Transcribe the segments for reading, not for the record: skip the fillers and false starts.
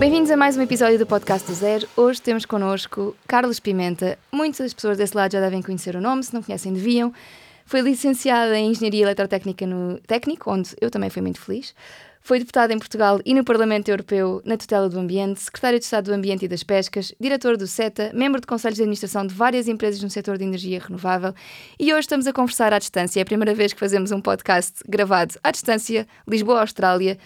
Bem-vindos a mais um episódio do Podcast do Zero. Hoje temos connosco Carlos Pimenta. Muitas pessoas desse lado já devem conhecer o nome, se não conhecem deviam. Foi licenciado em Engenharia Eletrotécnica no Técnico, onde eu também fui muito feliz. Foi deputado em Portugal e no Parlamento Europeu, na tutela do ambiente, secretário de Estado do Ambiente e das Pescas, diretor do SETA, membro de conselhos de administração de várias empresas no setor de energia renovável. E hoje estamos a conversar à distância. É a primeira vez que fazemos um podcast gravado à distância, Lisboa-Austrália.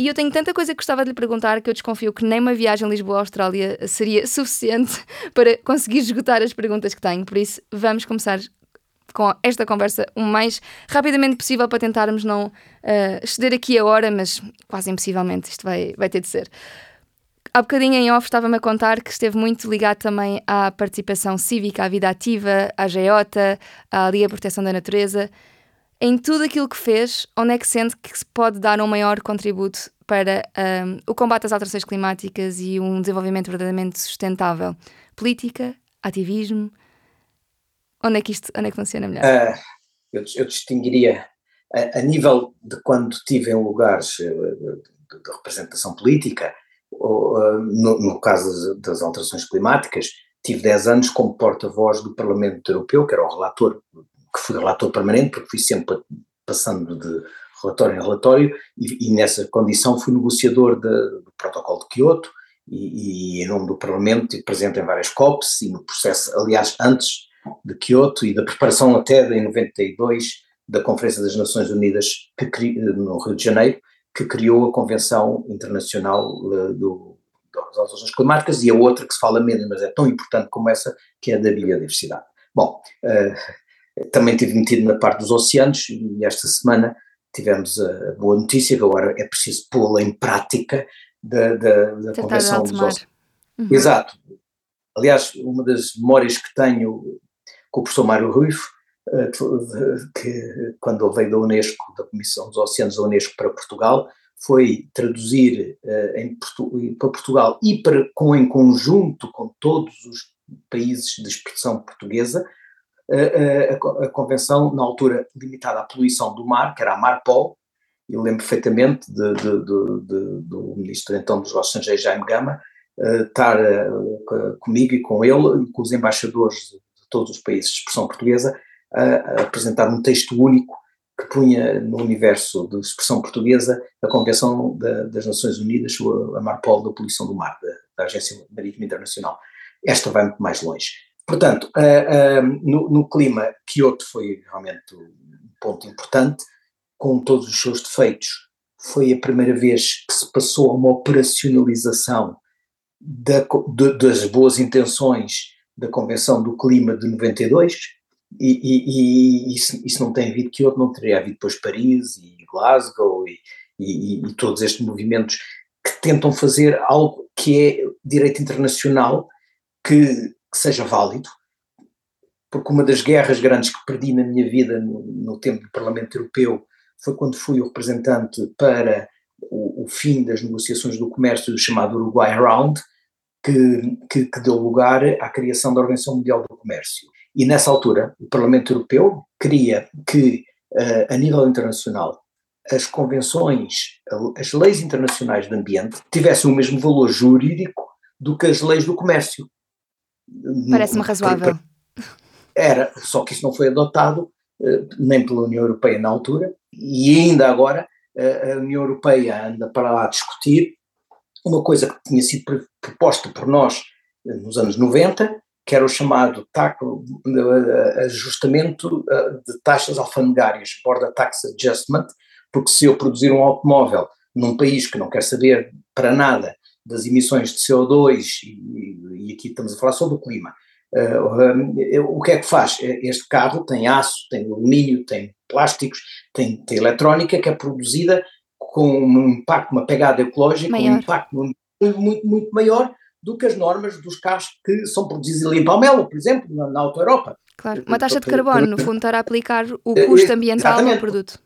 E eu tenho tanta coisa que gostava de lhe perguntar que eu desconfio que nem uma viagem Lisboa-Austrália seria suficiente para conseguir esgotar as perguntas que tenho. Por isso, vamos começar com esta conversa o mais rapidamente possível para tentarmos não exceder aqui a hora, mas quase impossivelmente isto vai ter de ser. Há bocadinho em off estava-me a contar que esteve muito ligado também à participação cívica, à vida ativa, à GEOTA, à proteção da natureza. Em tudo aquilo que fez, onde é que sente que se pode dar um maior contributo para o combate às alterações climáticas e um desenvolvimento verdadeiramente sustentável? Política, ativismo... Onde é que funciona melhor? Eu distinguiria, a nível de quando estive em lugares de representação política, no caso das alterações climáticas, tive 10 anos como porta-voz do Parlamento Europeu, que era o relator, que fui relator permanente, porque fui sempre passando de relatório em relatório, e nessa condição fui negociador do protocolo de Quioto, e em nome do Parlamento e presente em várias COPs, e no processo, aliás, antes de Quioto e da preparação até em 92 da Conferência das Nações Unidas no Rio de Janeiro, que criou a Convenção Internacional das Alterações Climáticas, e a outra que se fala menos, mas é tão importante como essa, que é a da biodiversidade. Bom, também estive metido na parte dos oceanos, e esta semana tivemos a boa notícia, que agora é preciso pô-la em prática da Convenção dos Oceanos. Uhum. Exato. Aliás, uma das memórias que tenho com o professor Mário Rui, que quando ele veio da Unesco, da Comissão dos Oceanos da Unesco para Portugal, foi traduzir para Portugal e em conjunto com todos os países de expressão portuguesa, a convenção, na altura limitada à poluição do mar, que era a MARPOL. Eu lembro perfeitamente do ministro então dos Negócios, José Jaime Gama, estar comigo e com ele, e com os embaixadores de todos os países de expressão portuguesa, a apresentar um texto único que punha no universo de expressão portuguesa a Convenção das Nações Unidas sobre a MARPOL da poluição do mar, da Agência Marítima Internacional. Esta vai muito mais longe. Portanto, no clima, Quioto foi realmente um ponto importante, com todos os seus defeitos. Foi a primeira vez que se passou a uma operacionalização das boas intenções da Convenção do Clima de 92, e se não tem havido Quioto, não teria havido depois Paris e Glasgow e todos estes movimentos que tentam fazer algo que é direito internacional que seja válido, porque uma das guerras grandes que perdi na minha vida no tempo do Parlamento Europeu foi quando fui o representante para o fim das negociações do comércio, do chamado Uruguay Round, que deu lugar à criação da Organização Mundial do Comércio. E nessa altura o Parlamento Europeu queria que, a nível internacional, as convenções, as leis internacionais de ambiente tivessem o mesmo valor jurídico do que as leis do comércio. Parece-me razoável. Era, só que isso não foi adotado nem pela União Europeia na altura, e ainda agora a União Europeia anda para lá a discutir uma coisa que tinha sido proposta por nós nos anos 90, que era o chamado ajustamento de taxas alfandegárias, Border Tax Adjustment, porque se eu produzir um automóvel num país que não quer saber para nada das emissões de CO2, e aqui estamos a falar sobre o clima, o que é que faz? Este carro tem aço, tem alumínio, tem plásticos, tem eletrónica, que é produzida com um impacto, uma pegada ecológica, maior. Um impacto muito, muito maior do que as normas dos carros que são produzidos ali em Palmela, por exemplo, na auto-europa. Claro, uma taxa de carbono, no fundo, estará a aplicar o custo ambiental do produto.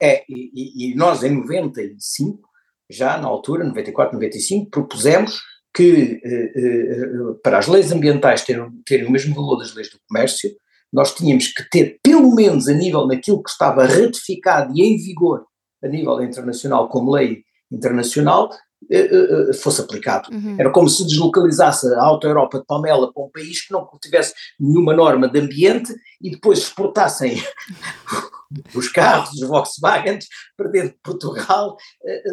É, e nós em 95, já na altura, 94, 95, propusemos que para as leis ambientais terem o mesmo valor das leis do comércio, nós tínhamos que ter, pelo menos a nível daquilo que estava ratificado e em vigor a nível internacional como lei internacional, fosse aplicado. Uhum. Era como se deslocalizasse a auto-Europa de Palmela para um país que não tivesse nenhuma norma de ambiente e depois exportassem os carros, os Volkswagen, para dentro de Portugal,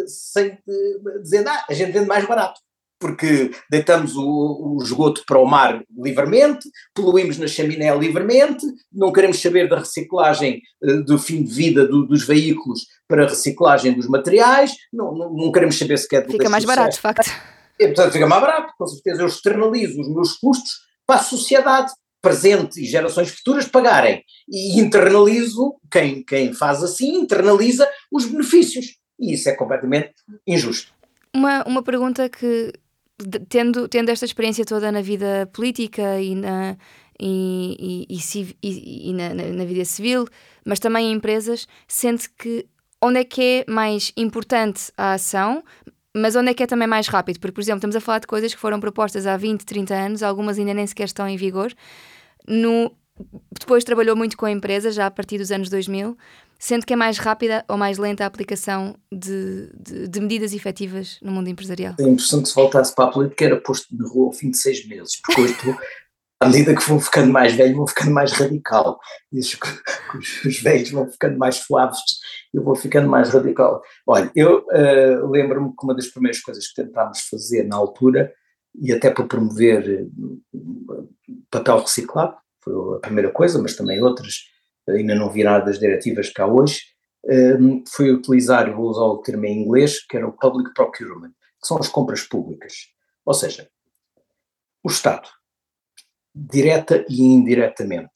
sem, dizendo, a gente vende mais barato, porque deitamos o esgoto para o mar livremente, poluímos na chaminé livremente, não queremos saber da reciclagem do fim de vida dos veículos para a reciclagem dos materiais, não queremos saber sequer… Fica mais barato, de facto. E, portanto, fica mais barato, com certeza eu externalizo os meus custos para a sociedade presente e gerações futuras pagarem, e internalizo, quem faz assim, internaliza os benefícios, e isso é completamente injusto. Uma pergunta que… Tendo esta experiência toda na vida política e na vida civil, mas também em empresas, sente que onde é que é mais importante a ação, mas onde é que é também mais rápido? Porque, por exemplo, estamos a falar de coisas que foram propostas há 20, 30 anos, algumas ainda nem sequer estão em vigor. Depois trabalhou muito com empresas, já a partir dos anos 2000, sente que é mais rápida ou mais lenta a aplicação de medidas efetivas no mundo empresarial? Tenho a impressão que se voltasse para a política era posto na rua ao fim de 6 meses, porque hoje, à medida que vou ficando mais velho, vou ficando mais radical. Os velhos vão ficando mais suaves, eu vou ficando mais radical. Olha, eu lembro-me que uma das primeiras coisas que tentámos fazer na altura, e até para promover papel reciclado, foi a primeira coisa, mas também outras, ainda não viradas diretivas cá hoje, foi utilizar, vou usar o termo em inglês, que era o public procurement, que são as compras públicas. Ou seja, o Estado, direta e indiretamente,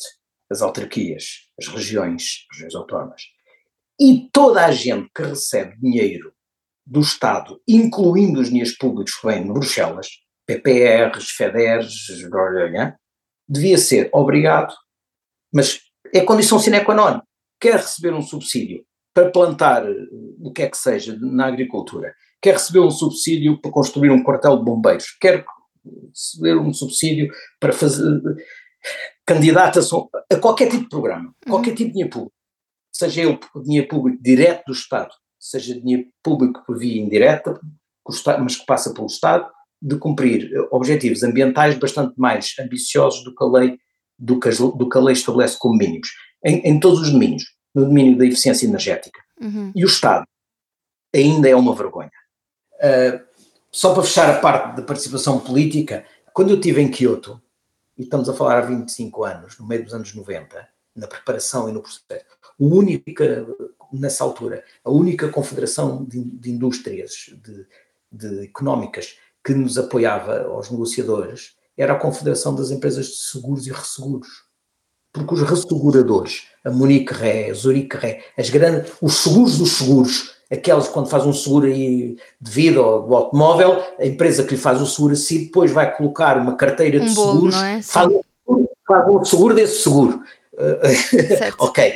as autarquias, as regiões autónomas, e toda a gente que recebe dinheiro do Estado, incluindo os dinheiros públicos que vêm de Bruxelas, PPRs, FEDERs, devia ser obrigado, mas é condição sine qua non, quer receber um subsídio para plantar o que é que seja na agricultura, quer receber um subsídio para construir um quartel de bombeiros, quer receber um subsídio para fazer, candidata-se a qualquer tipo de programa, qualquer tipo de dinheiro público, seja o dinheiro público direto do Estado, seja dinheiro público por via indireta, mas que passa pelo Estado, de cumprir objetivos ambientais bastante mais ambiciosos do que a lei estabelece como mínimos, em todos os domínios, no domínio da eficiência energética. E o Estado ainda é uma vergonha. Só para fechar a parte da participação política, quando eu estive em Quioto, e estamos a falar há 25 anos, no meio dos anos 90, na preparação e no processo, nessa altura, a única confederação de indústrias de económicas que nos apoiava aos negociadores era a Confederação das Empresas de Seguros e Resseguros, porque os resseguradores, a Munich Re, a Zurich Re, os seguros dos seguros, aqueles quando faz um seguro aí de vida ou do automóvel, a empresa que lhe faz o seguro a si depois vai colocar uma carteira de seguros, não é? Faz um seguro desse seguro. Ok.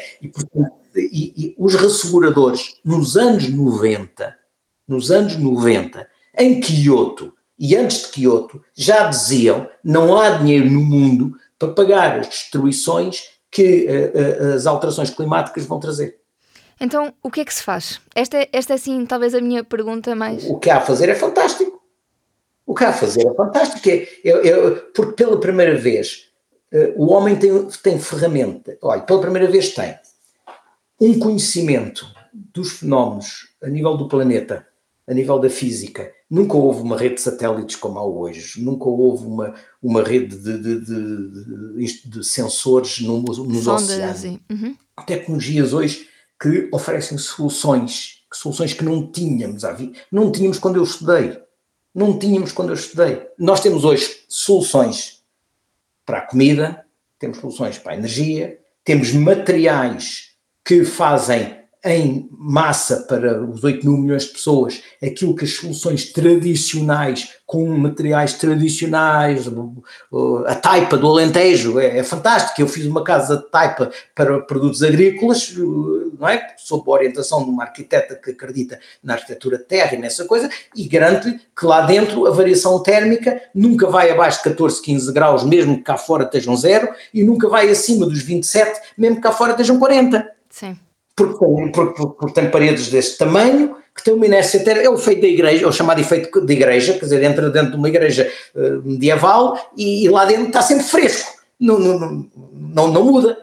E os resseguradores, nos anos 90, em Quioto, e antes de Quioto, já diziam, não há dinheiro no mundo para pagar as destruições que as alterações climáticas vão trazer. Então, o que é que se faz? Esta é sim, talvez a minha pergunta mais… O que há a fazer é fantástico. Porque pela primeira vez o homem tem ferramenta, olha, pela primeira vez tem um conhecimento dos fenómenos a nível do planeta, a nível da física. Nunca houve uma rede de satélites como há hoje, nunca houve uma rede de sensores nos oceanos. Há tecnologias hoje que oferecem soluções que não tínhamos quando eu estudei. Nós temos hoje soluções para a comida, temos soluções para a energia, temos materiais que fazem em massa para os 8 milhões de pessoas, aquilo que as soluções tradicionais, com materiais tradicionais, a taipa do Alentejo, é fantástico, eu fiz uma casa de taipa para produtos agrícolas, não é? Sob a orientação de uma arquiteta que acredita na arquitetura de terra e nessa coisa, e garante que lá dentro a variação térmica nunca vai abaixo de 14, 15 graus, mesmo que cá fora estejam 0, e nunca vai acima dos 27, mesmo que cá fora estejam 40. Sim. Porque tem paredes deste tamanho, que tem uma inércia, é o efeito da igreja, é o chamado efeito de igreja, quer dizer, entra dentro de uma igreja medieval e lá dentro está sempre fresco, não muda.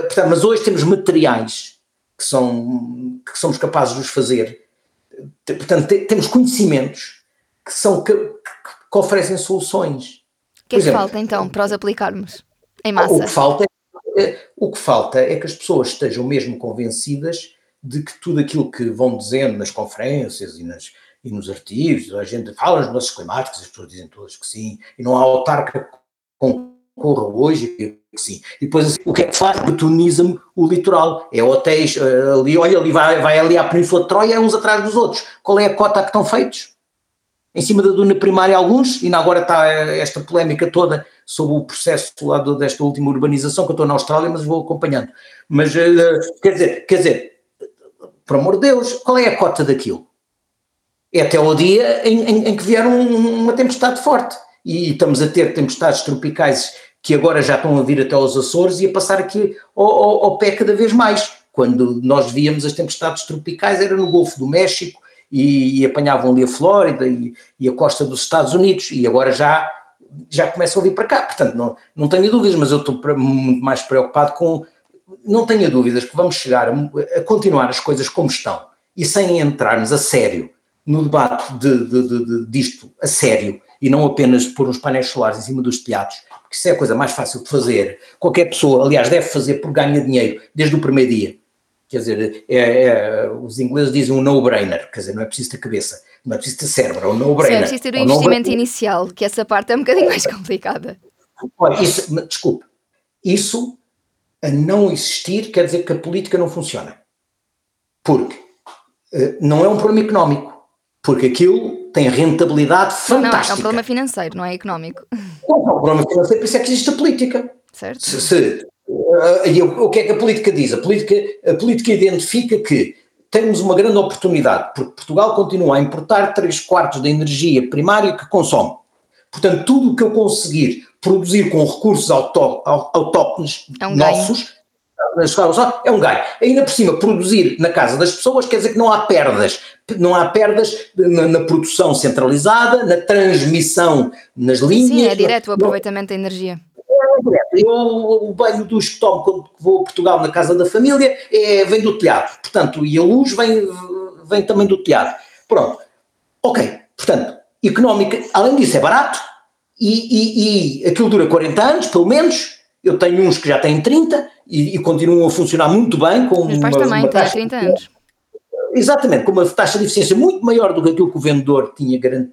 Portanto, mas hoje temos materiais que somos capazes de os fazer, portanto temos conhecimentos que oferecem soluções. O que é que falta então para os aplicarmos em massa? O que falta é que as pessoas estejam mesmo convencidas de que tudo aquilo que vão dizendo nas conferências e nos artigos, a gente fala nos mudanças climáticas, as pessoas dizem todas que sim, e não há autarca concorra hoje que sim. E depois assim, o que é que faz? Betoniza-me o litoral, é hotéis, ali, olha ali, vai ali à Península de Troia, uns atrás dos outros. Qual é a cota que estão feitos? Em cima da duna primária alguns, e agora está esta polémica toda sobre o processo lá desta última urbanização, que eu estou na Austrália, mas vou acompanhando. Mas, quer dizer, por amor de Deus, qual é a cota daquilo? É até o dia em que vier uma tempestade forte, e estamos a ter tempestades tropicais que agora já estão a vir até aos Açores e a passar aqui ao pé cada vez mais. Quando nós víamos as tempestades tropicais era no Golfo do México, e apanhavam ali a Flórida e a costa dos Estados Unidos, e agora já começam a vir para cá. Portanto, não tenho dúvidas, mas eu estou muito mais preocupado com… Não tenho dúvidas que vamos chegar a continuar as coisas como estão, e sem entrarmos a sério no debate disto a sério, e não apenas pôr uns painéis solares em cima dos telhados, porque isso é a coisa mais fácil de fazer. Qualquer pessoa, aliás, deve fazer porque ganha dinheiro desde o primeiro dia. Quer dizer, os ingleses dizem um no-brainer, quer dizer, não é preciso ter cabeça, não é preciso ter cérebro, é um no-brainer. Sim, é preciso ter um investimento inicial, que essa parte é um bocadinho mais complicada. Olha, isso, a não existir, quer dizer que a política não funciona, porque não é um problema económico, porque aquilo tem rentabilidade fantástica. Não, é um problema financeiro, não é económico. Não, é um problema financeiro, por isso é que existe a política. Certo. O que é que a política diz? A política identifica que temos uma grande oportunidade, porque Portugal continua a importar 3/4 da energia primária que consome. Portanto, tudo o que eu conseguir produzir com recursos autóctones nossos é um ganho. Ainda por cima, produzir na casa das pessoas quer dizer que não há perdas. Não há perdas na produção centralizada, na transmissão, nas linhas… Sim, é direto o aproveitamento da energia. Eu, o banho dos que tomo quando vou a Portugal na casa da família vem do telhado, portanto, e a luz vem também do telhado. Pronto, ok, portanto, económica, além disso é barato e aquilo dura 40 anos, pelo menos. Eu tenho uns que já têm 30 e continuam a funcionar muito bem. Com meus pais também têm 30 anos. Exatamente, com uma taxa de eficiência muito maior do que aquilo que o vendedor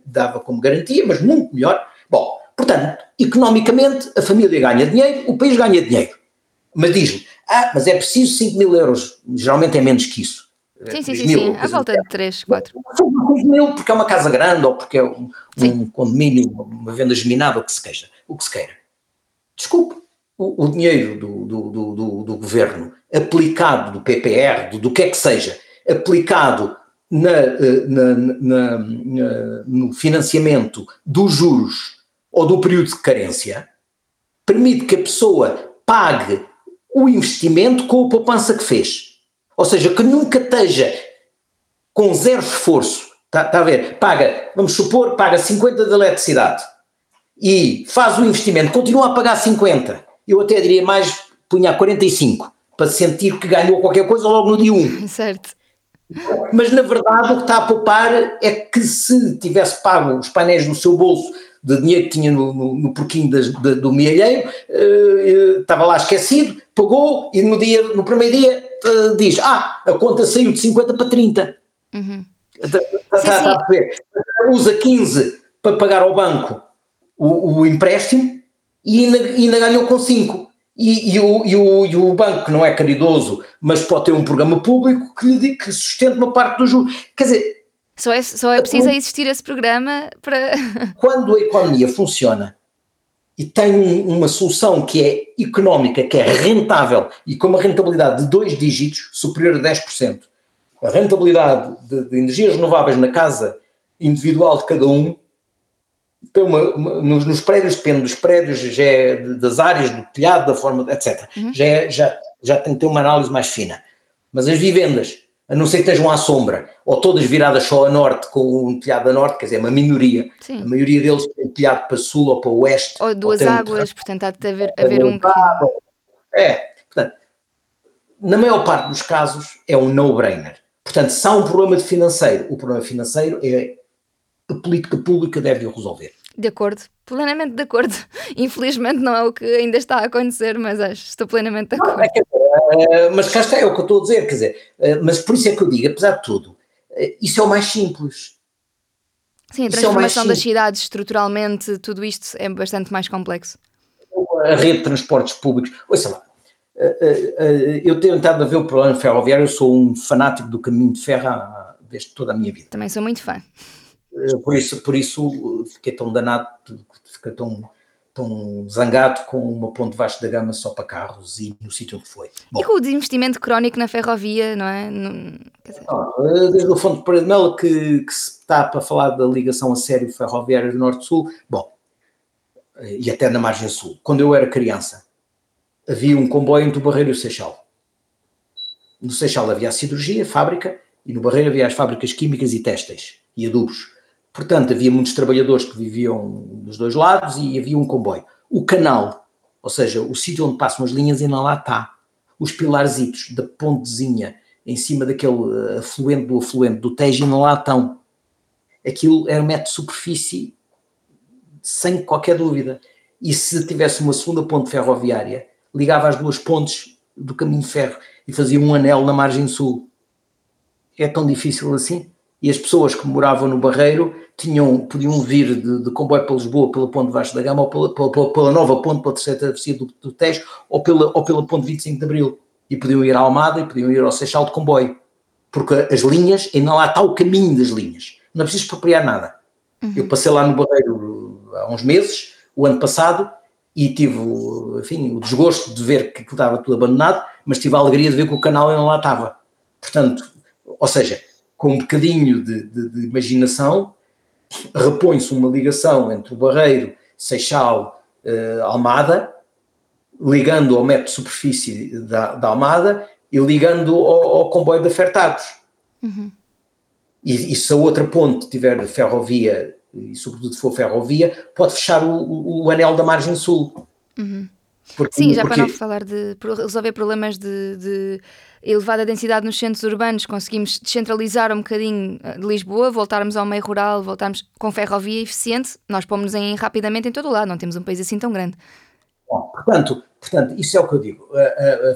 dava como garantia, mas muito melhor. Bom, portanto, economicamente, a família ganha dinheiro, o país ganha dinheiro. Mas diz-me, mas é preciso 5.000 euros, geralmente é menos que isso. Sim, sim, à volta de 3, 4. 5.000 porque é uma casa grande ou porque é um condomínio, uma venda geminada, o que se queira. Desculpe, o dinheiro do governo aplicado, do PPR, do que é que seja, aplicado no financiamento dos juros, ou do período de carência, permite que a pessoa pague o investimento com a poupança que fez. Ou seja, que nunca esteja com zero esforço, está a ver? Vamos supor, paga 50 de eletricidade e faz o investimento, continua a pagar 50, eu até diria mais, punha 45, para sentir que ganhou qualquer coisa logo no dia 1. Certo. Mas na verdade o que está a poupar é que, se tivesse pago os painéis no seu bolso de dinheiro que tinha no porquinho do milheiro, estava lá esquecido, pagou e no primeiro dia diz, a conta saiu de 50 para 30. Uhum. Está a ver. Usa 15 para pagar ao banco o empréstimo e ainda ganhou com 5. E o banco, que não é caridoso, mas pode ter um programa público que sustenta uma parte do juro. Quer dizer… Só é preciso existir esse programa para… Quando a economia funciona e tem uma solução que é económica, que é rentável e com uma rentabilidade de 2 dígitos, superior a 10%, a rentabilidade de energias renováveis na casa individual de cada um, tem nos prédios, depende dos prédios, já é das áreas, do telhado, da forma, etc. Uhum. Já tem que ter uma análise mais fina. Mas as vivendas… a não ser que estejam à sombra, ou todas viradas só a norte, com um telhado a norte, quer dizer, uma minoria. Sim. A maioria deles tem um telhado para sul ou para oeste. Ou duas águas, portanto há de haver um... É, portanto, na maior parte dos casos é um no-brainer. Portanto, se há um problema financeiro, o problema financeiro é a política pública deve-o resolver. De acordo, plenamente de acordo. Infelizmente não é o que ainda está a acontecer, mas estou plenamente de acordo. Mas cá está, é o que eu estou a dizer, quer dizer, mas por isso é que eu digo, apesar de tudo, isso é o mais simples. Sim, a transformação das cidades estruturalmente, tudo isto é bastante mais complexo. A rede de transportes públicos, ou sei lá, eu tenho tentado a ver o problema ferroviário, eu sou um fanático do caminho de ferro desde toda a minha vida. Também sou muito fã. Por isso fiquei tão danado, fiquei tão zangado com uma Ponte Vasco da Gama só para carros e no sítio que foi. Bom, e com o desinvestimento crónico na ferrovia, não é? Desde o fundo de Palmela que se está para falar da ligação a sério ferroviária do Norte-Sul, bom, e até na Margem Sul. Quando eu era criança, havia um comboio entre o Barreiro e o Seixal. No Seixal havia a siderurgia, a fábrica, e no Barreiro havia as fábricas químicas e têxteis e adubos. Portanto, havia muitos trabalhadores que viviam dos dois lados e havia um comboio. O canal, ou seja, o sítio onde passam as linhas ainda lá está. Os pilarzitos da pontezinha em cima daquele afluente do Tejo ainda lá estão. Aquilo era um metro de superfície sem qualquer dúvida. E se tivesse uma segunda ponte ferroviária, ligava as duas pontes do caminho de ferro e fazia um anel na Margem Sul. É tão difícil assim? E as pessoas que moravam no Barreiro podiam vir de comboio para Lisboa, pela Ponte Vasco da Gama, ou pela nova ponte, pela terceira travessia do Tejo, ou pela Ponte 25 de Abril. E podiam ir à Almada e podiam ir ao Seixal de comboio. Porque as linhas, ainda lá está o caminho das linhas. Não é preciso expropriar nada. Uhum. Eu passei lá no Barreiro há uns meses, o ano passado, e tive, enfim, o desgosto de ver que estava tudo abandonado, mas tive a alegria de ver que o canal ainda lá estava. Portanto, ou seja... com um bocadinho de imaginação, repõe-se uma ligação entre o Barreiro, Seixal, Almada, ligando ao metro de superfície da Almada e ligando ao comboio de Fertagos. Uhum. E se a outra ponte tiver ferrovia, e sobretudo for ferrovia, pode fechar o anel da Margem Sul. Uhum. Sim, já para não falar de resolver problemas de elevada densidade nos centros urbanos, conseguimos descentralizar um bocadinho de Lisboa, voltarmos ao meio rural, voltarmos com ferrovia eficiente, nós pomos-nos rapidamente em todo o lado, não temos um país assim tão grande. Bom, portanto, isso é o que eu digo,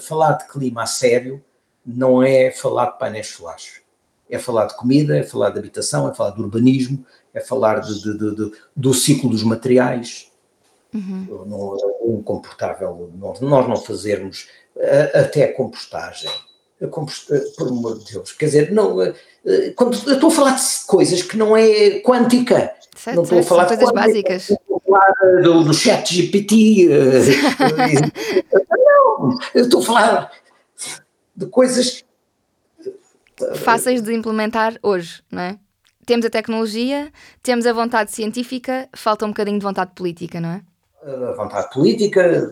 falar de clima a sério não é falar de painéis solares, é falar de comida, é falar de habitação, é falar de urbanismo, é falar do ciclo dos materiais. Uhum. Não é incomportável nós não fazermos até a compostagem. Por amor de Deus, quer dizer, eu estou a falar de coisas que não é quântica, certo, não estou a falar de coisas básicas. Estou a falar do chat GPT, não, eu estou a falar de coisas fáceis de implementar hoje, não é? Temos a tecnologia, temos a vontade científica, falta um bocadinho de vontade política, não é? A vontade política,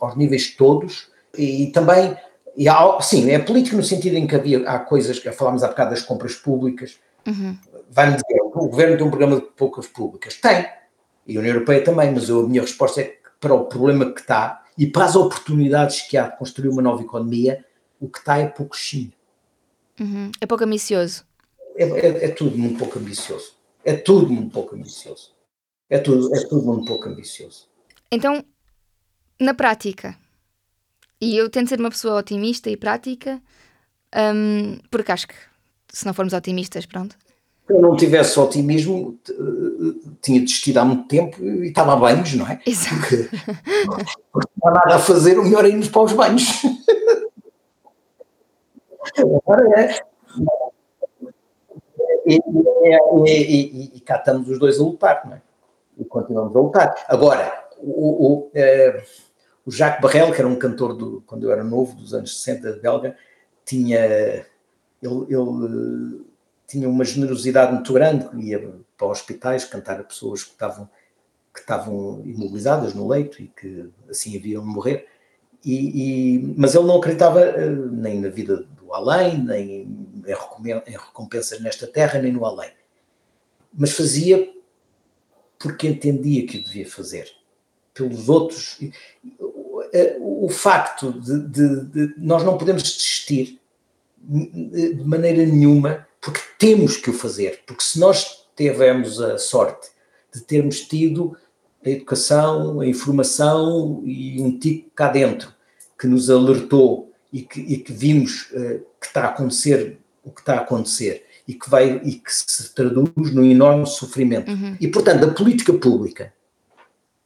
aos níveis todos, e também, sim, é política no sentido em que há coisas, falámos há bocado das compras públicas, uhum. Vai-me dizer, o governo tem um programa de compras públicas? Tem, e a União Europeia também, mas a minha resposta é que para o problema que está, e para as oportunidades que há de construir uma nova economia, o que está é pouco chique. Uhum. É pouco ambicioso. É tudo muito pouco ambicioso. É tudo muito pouco ambicioso. É tudo muito pouco ambicioso. Então, na prática, e eu tento ser uma pessoa otimista e prática, porque acho que se não formos otimistas, pronto. Se eu não tivesse otimismo, tinha desistido há muito tempo e estava a banhos, não é? Exato. Porque não há nada a fazer, o melhor é irmos para os banhos. Agora é. E cá estamos os dois a lutar, não é? E continuamos a lutar. Agora, o Jacques Barrel, que era um cantor quando eu era novo, dos anos 60, de belga, ele tinha uma generosidade muito grande, ia para hospitais cantar a pessoas que estavam imobilizadas no leito e que assim haviam de morrer, mas ele não acreditava nem na vida do além, nem em recompensas nesta terra nem no além. Mas fazia porque entendia que o devia fazer. Pelos outros. O facto de nós não podemos desistir de maneira nenhuma, porque temos que o fazer. Porque se nós tivermos a sorte de termos tido a educação, a informação e um tipo cá dentro que nos alertou e que vimos que está a acontecer o que está a acontecer e que se traduz num enorme sofrimento. Uhum. E, portanto, a política pública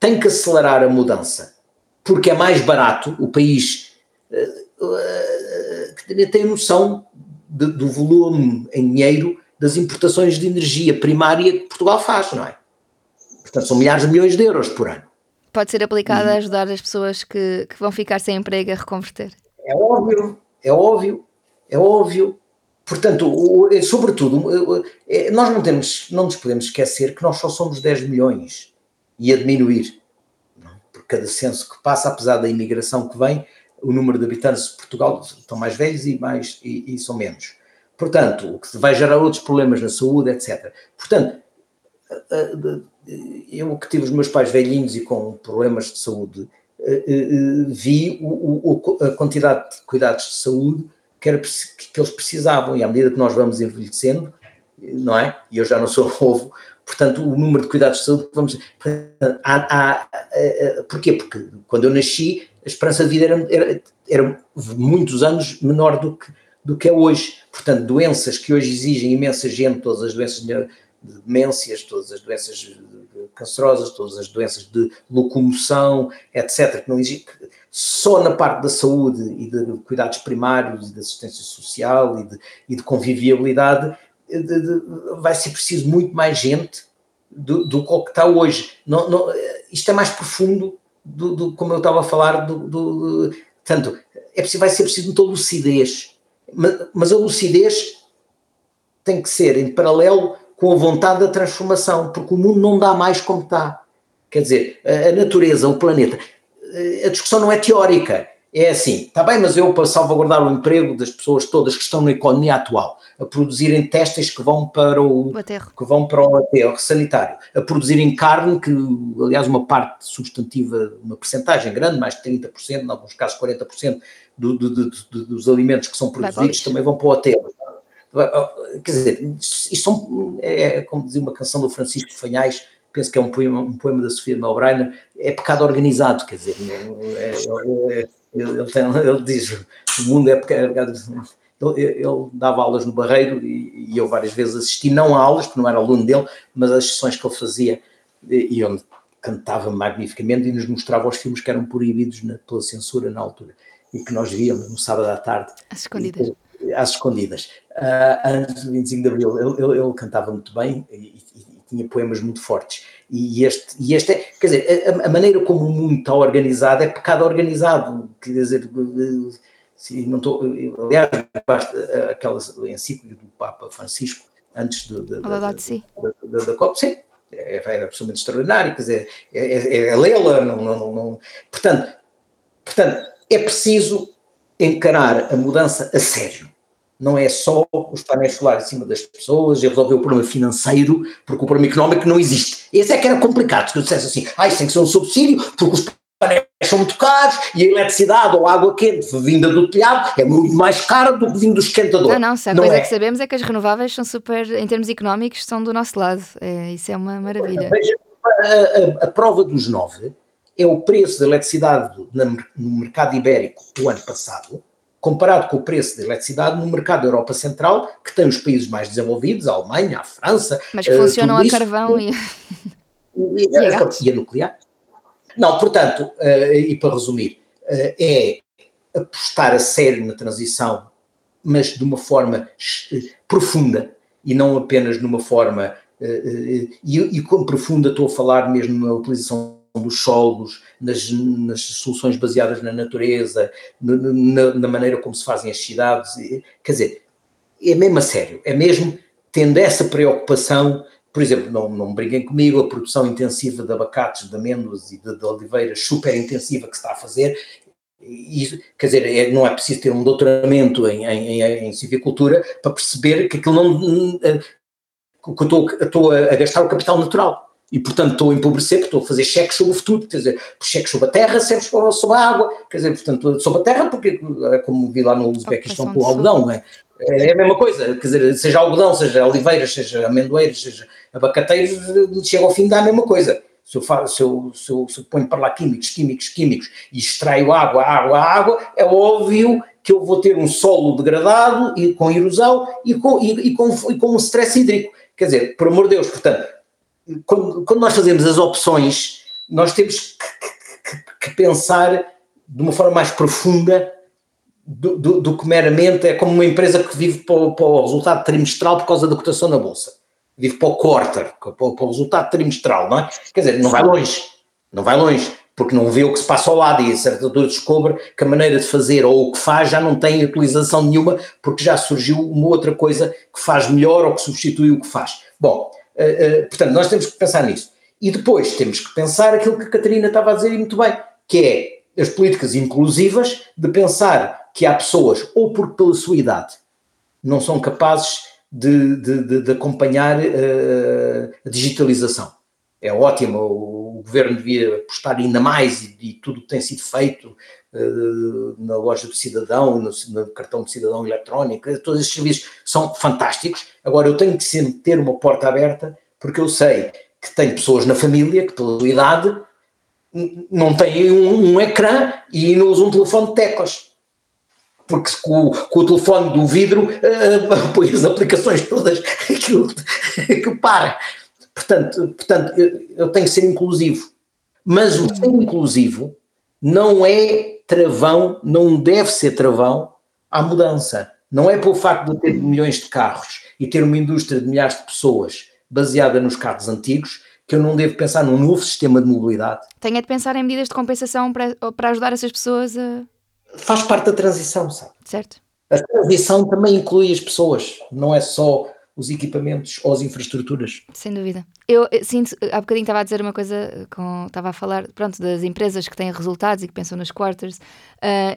tem que acelerar a mudança, porque é mais barato, o país que tem noção do volume em dinheiro das importações de energia primária que Portugal faz, não é? Portanto, são milhares de milhões de euros por ano. Pode ser aplicada a ajudar as pessoas que vão ficar sem emprego a reconverter. É óbvio. Portanto, sobretudo, nós não nos podemos esquecer que nós só somos 10 milhões e a diminuir. Por cada censo que passa, apesar da imigração que vem, o número de habitantes de Portugal estão mais velhos e são menos. Portanto, o que vai gerar outros problemas na saúde, etc. Portanto, eu que tive os meus pais velhinhos e com problemas de saúde, vi a quantidade de cuidados de saúde que eles precisavam, e à medida que nós vamos envelhecendo, não é? E eu já não sou novo, portanto o número de cuidados de saúde porquê? Porque quando eu nasci a esperança de vida era muitos anos menor do que é hoje, portanto doenças que hoje exigem imensa gente, todas as doenças de demências, todas as doenças cancerosas, todas as doenças de locomoção, etc., que não existe, só na parte da saúde e de cuidados primários e de assistência social e de convivialidade vai ser preciso muito mais gente do que está hoje. Não, isto é mais profundo do como eu estava a falar, portanto, vai ser preciso muita lucidez, mas a lucidez tem que ser em paralelo com a vontade da transformação, porque o mundo não dá mais como está. Quer dizer, a natureza, o planeta, a discussão não é teórica, é assim, está bem, mas eu, para salvaguardar o emprego das pessoas todas que estão na economia atual, a produzirem testes que vão para o aterro, sanitário, a produzirem carne, que aliás uma parte substantiva, uma percentagem grande, mais de 30%, em alguns casos 40% dos alimentos que são produzidos também vão para o aterro. Quer dizer, isso é como dizia uma canção do Francisco Fanhais, penso que é um poema da Sofia Melbreiner, é pecado organizado, quer dizer, ele diz, o mundo é pecado, ele dava aulas no Barreiro e eu várias vezes assisti, não a aulas, porque não era aluno dele, mas as sessões que ele fazia e onde cantava magnificamente e nos mostrava os filmes que eram proibidos pela censura na altura e que nós víamos no sábado à tarde. Às escondidas. Antes do 25 de Abril, ele cantava muito bem e tinha poemas muito fortes. E este é, quer dizer, a maneira como o mundo está organizado é pecado organizado. Quer dizer, se não estou. Aliás, basta aquela encíclica do Papa Francisco antes da COP, sim, é absolutamente extraordinário. Quer dizer, é lê-la. Não. Portanto, é preciso encarar a mudança a sério. Não é só os painéis solares em cima das pessoas e resolver o problema financeiro, porque o problema económico não existe. Esse é que era complicado, se eu dissesse assim, isso tem que ser um subsídio, porque os painéis são muito caros e a eletricidade ou a água quente vinda do telhado é muito mais cara do que vinda do esquentador. Não, se a coisa que sabemos é que as renováveis são super, em termos económicos, são do nosso lado. Isso é uma maravilha. A prova dos 9 é o preço da eletricidade no mercado ibérico do ano passado, comparado com o preço da eletricidade no mercado da Europa Central, que tem os países mais desenvolvidos, a Alemanha, a França... Mas que funcionam a carvão e a nuclear. Não, portanto, e para resumir, é apostar a sério na transição, mas de uma forma profunda, e não apenas de uma forma... E com profunda estou a falar mesmo na utilização dos solos, nas soluções baseadas na natureza, na maneira como se fazem as cidades, quer dizer, é mesmo a sério, é mesmo tendo essa preocupação, por exemplo, não briguem comigo, a produção intensiva de abacates, de amêndoas e de oliveiras super intensiva que se está a fazer, Isso, quer dizer, não é preciso ter um doutoramento em silvicultura para perceber que aquilo não... que eu estou a gastar o capital natural. E, portanto, estou a empobrecer, porque estou a fazer cheques sobre o futuro, quer dizer, cheques sobre a terra, serves sobre a água, quer dizer, portanto, sobre a terra, porque, como vi lá no Uzbequistão com o algodão, não é? É a mesma coisa, quer dizer, seja algodão, seja oliveiras, seja amendoeiros, seja abacateiros, chega ao fim dá a mesma coisa. Se eu ponho para lá químicos e extraio água, é óbvio que eu vou ter um solo degradado e com erosão e com um stress hídrico. Quer dizer, por amor de Deus, portanto, quando nós fazemos as opções, nós temos que pensar de uma forma mais profunda do que meramente é como uma empresa que vive para o resultado trimestral por causa da cotação na bolsa, vive para o quarter, para o resultado trimestral, não é? Quer dizer, não vai longe, porque não vê o que se passa ao lado e a certa altura descobre que a maneira de fazer ou o que faz já não tem utilização nenhuma porque já surgiu uma outra coisa que faz melhor ou que substitui o que faz. Bom, portanto, nós temos que pensar nisso. E depois temos que pensar aquilo que a Catarina estava a dizer e muito bem, que é as políticas inclusivas, de pensar que há pessoas, ou porque pela sua idade, não são capazes de acompanhar a digitalização. É ótimo, o governo devia apostar ainda mais e tudo o que tem sido feito na loja do cidadão, no cartão de cidadão eletrónico, todos esses serviços são fantásticos. Agora eu tenho que sempre ter uma porta aberta, porque eu sei que tenho pessoas na família que pela sua idade não têm um ecrã e não usam um telefone de teclas, porque com o telefone do vidro põe as aplicações todas, aquilo para. Portanto, eu tenho que ser inclusivo, mas o ser inclusivo não é travão, não deve ser travão à mudança. Não é pelo facto de ter milhões de carros e ter uma indústria de milhares de pessoas baseada nos carros antigos que eu não devo pensar num novo sistema de mobilidade. Tenho é de pensar em medidas de compensação para ajudar essas pessoas a... Faz parte da transição, sabe? Certo. A transição também inclui as pessoas, não é só... os equipamentos ou as infraestruturas. Sem dúvida. Eu sinto, há bocadinho estava a dizer uma coisa, estava a falar, pronto, das empresas que têm resultados e que pensam nos quarters,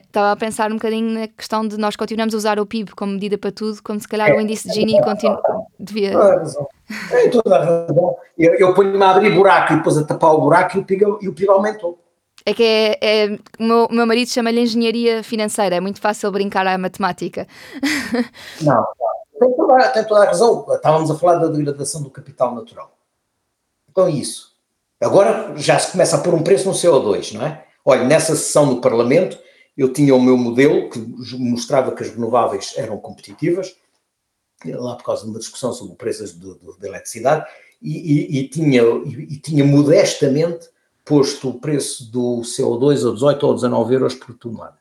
estava a pensar um bocadinho na questão de nós continuamos a usar o PIB como medida para tudo, como se calhar o índice de Gini devia... Tem toda a razão. Eu ponho-me a abrir buraco e depois a tapar o buraco e o PIB aumentou. É que o meu marido chama-lhe engenharia financeira, é muito fácil brincar à matemática. Não, Tem toda a razão. Estávamos a falar da degradação do capital natural. Então isso. Agora já se começa a pôr um preço no CO2, não é? Olha, nessa sessão do Parlamento eu tinha o meu modelo que mostrava que as renováveis eram competitivas, lá por causa de uma discussão sobre preços de eletricidade, e tinha modestamente posto o preço do CO2 a 18 ou 19 euros por tonelada.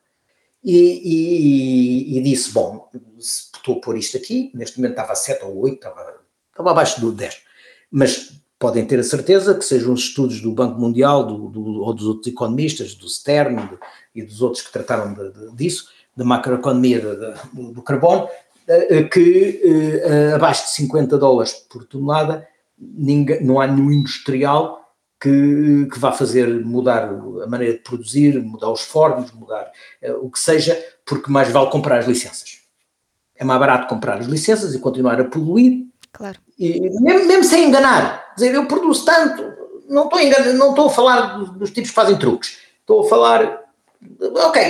E disse, bom, estou a pôr isto aqui, neste momento estava a 7 ou 8, estava abaixo do 10, mas podem ter a certeza que sejam os estudos do Banco Mundial ou dos outros economistas, do Stern e dos outros que trataram disso, da macroeconomia do carbono, que abaixo de $50 por tonelada não há nenhum industrial que vá fazer mudar a maneira de produzir, mudar os fornos, mudar o que seja, porque mais vale comprar as licenças. É mais barato comprar as licenças e continuar a poluir. Claro. E, mesmo sem enganar. Quer dizer, eu produzo tanto, não estou a falar dos tipos que fazem truques. Estou a falar, ok,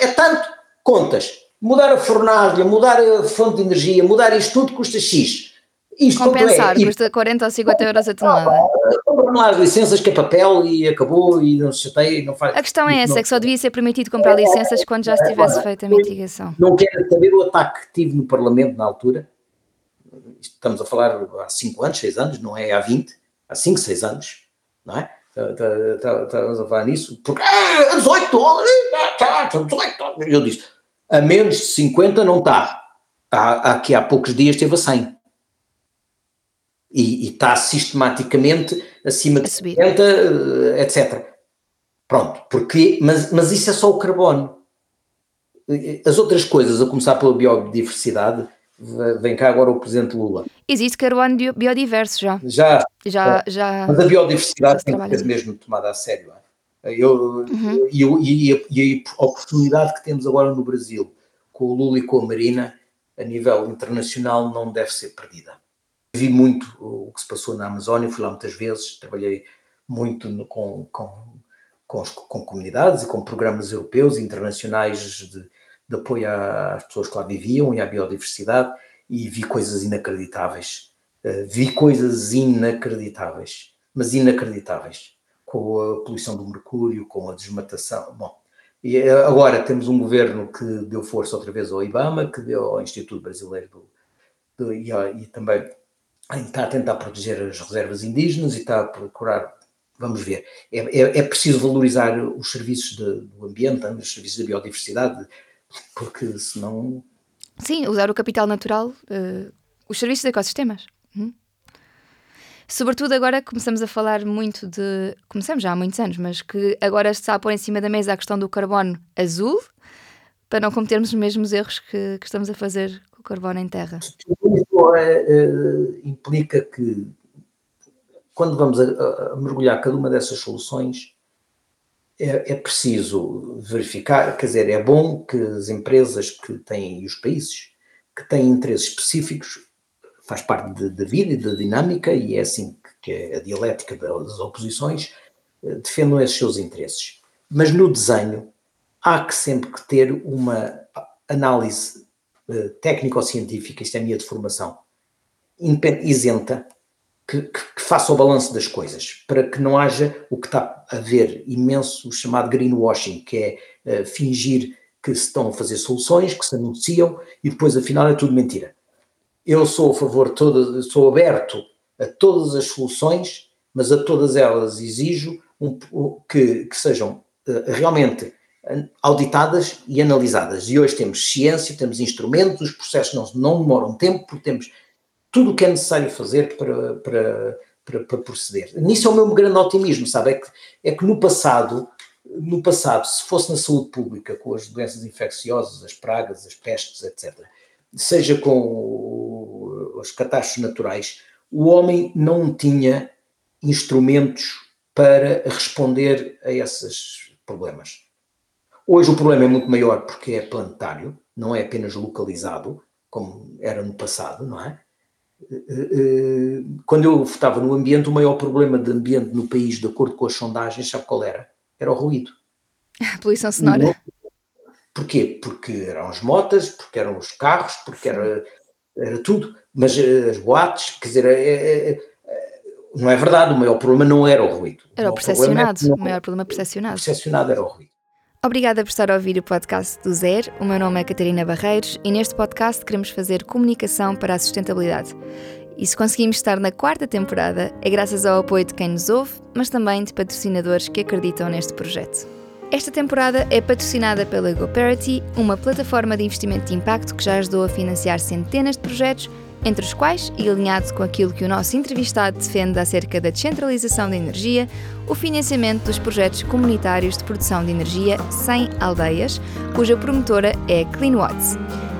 é tanto, contas. Mudar a fornalha, mudar a fonte de energia, mudar isto tudo custa X. Isto compensar, custa 40 ou 50 euros a tonelada. Compram lá as licenças que é papel e acabou e não se chateia e não faz... A questão é essa, que só devia ser permitido comprar licenças quando já se tivesse feito a mitigação. Não quero saber o ataque que tive no Parlamento na altura, estamos a falar há 5 anos, 6 anos, não é há 20, há 5, 6 anos, não é? Estamos a falar nisso, porque $18, $18, eu disse, a menos de 50 não está, aqui há poucos dias esteve a 100. E está sistematicamente acima de 70, etc. Pronto, porque, mas isso é só o carbono. As outras coisas, a começar pela biodiversidade, vem cá agora o presidente Lula. Existe carbono biodiverso já. Mas a biodiversidade tem que ser mesmo tomada a sério. E a oportunidade que temos agora no Brasil, com o Lula e com a Marina, a nível internacional, não deve ser perdida. Vi muito o que se passou na Amazónia, fui lá muitas vezes, trabalhei muito com comunidades e com programas europeus e internacionais de apoio às pessoas que lá viviam e à biodiversidade, e vi coisas inacreditáveis. Mas inacreditáveis. Com a poluição do mercúrio, com a desmatação. Bom, e agora temos um governo que deu força outra vez ao IBAMA, que deu ao Instituto Brasileiro e também está a tentar proteger as reservas indígenas e está a procurar, vamos ver. É preciso valorizar os serviços do ambiente, os serviços da biodiversidade, porque senão... Sim, usar o capital natural, os serviços de ecossistemas. Sobretudo agora começamos a falar muito de... Começamos já há muitos anos, mas que agora está a pôr em cima da mesa a questão do carbono azul, para não cometermos os mesmos erros que estamos a fazer com o carbono em terra. Isso implica que, quando vamos a mergulhar cada uma dessas soluções, é preciso verificar, quer dizer, é bom que as empresas que têm, e os países, que têm interesses específicos, faz parte da vida e da dinâmica, e é assim que é a dialética das oposições, defendam esses seus interesses. Mas no desenho há que sempre que ter uma análise técnico-científica, isto é a minha formação, isenta, que faça o balanço das coisas, para que não haja o que está a haver imenso, o chamado greenwashing, que é fingir que se estão a fazer soluções, que se anunciam, e depois afinal é tudo mentira. Eu sou a favor, sou aberto a todas as soluções, mas a todas elas exijo que sejam realmente auditadas e analisadas. E hoje temos ciência, temos instrumentos, os processos não demoram tempo, porque temos tudo o que é necessário fazer para proceder. Nisso é o meu grande otimismo, sabe? É que no passado, se fosse na saúde pública, com as doenças infecciosas, as pragas, as pestes, etc., seja com as catástrofes naturais, o homem não tinha instrumentos para responder a esses problemas. Hoje o problema é muito maior porque é planetário, não é apenas localizado, como era no passado, não é? Quando eu estava no ambiente, o maior problema de ambiente no país, de acordo com as sondagens, sabe qual era? Era o ruído. A poluição sonora. Porquê? Porque eram as motas, porque eram os carros, porque era tudo, mas as boates, quer dizer, não é verdade, o maior problema não era o ruído. Era o percepcionado, o maior problema percepcionado. O percepcionado era o ruído. Obrigada por estar a ouvir o podcast do Zero. O meu nome é Catarina Barreiros e neste podcast queremos fazer comunicação para a sustentabilidade. E se conseguimos estar na quarta temporada é graças ao apoio de quem nos ouve, mas também de patrocinadores que acreditam neste projeto. Esta temporada é patrocinada pela GoParity, uma plataforma de investimento de impacto que já ajudou a financiar centenas de projetos, entre os quais, e alinhado com aquilo que o nosso entrevistado defende acerca da descentralização da energia, o financiamento dos projetos comunitários de produção de energia sem aldeias, cuja promotora é Clean Watts.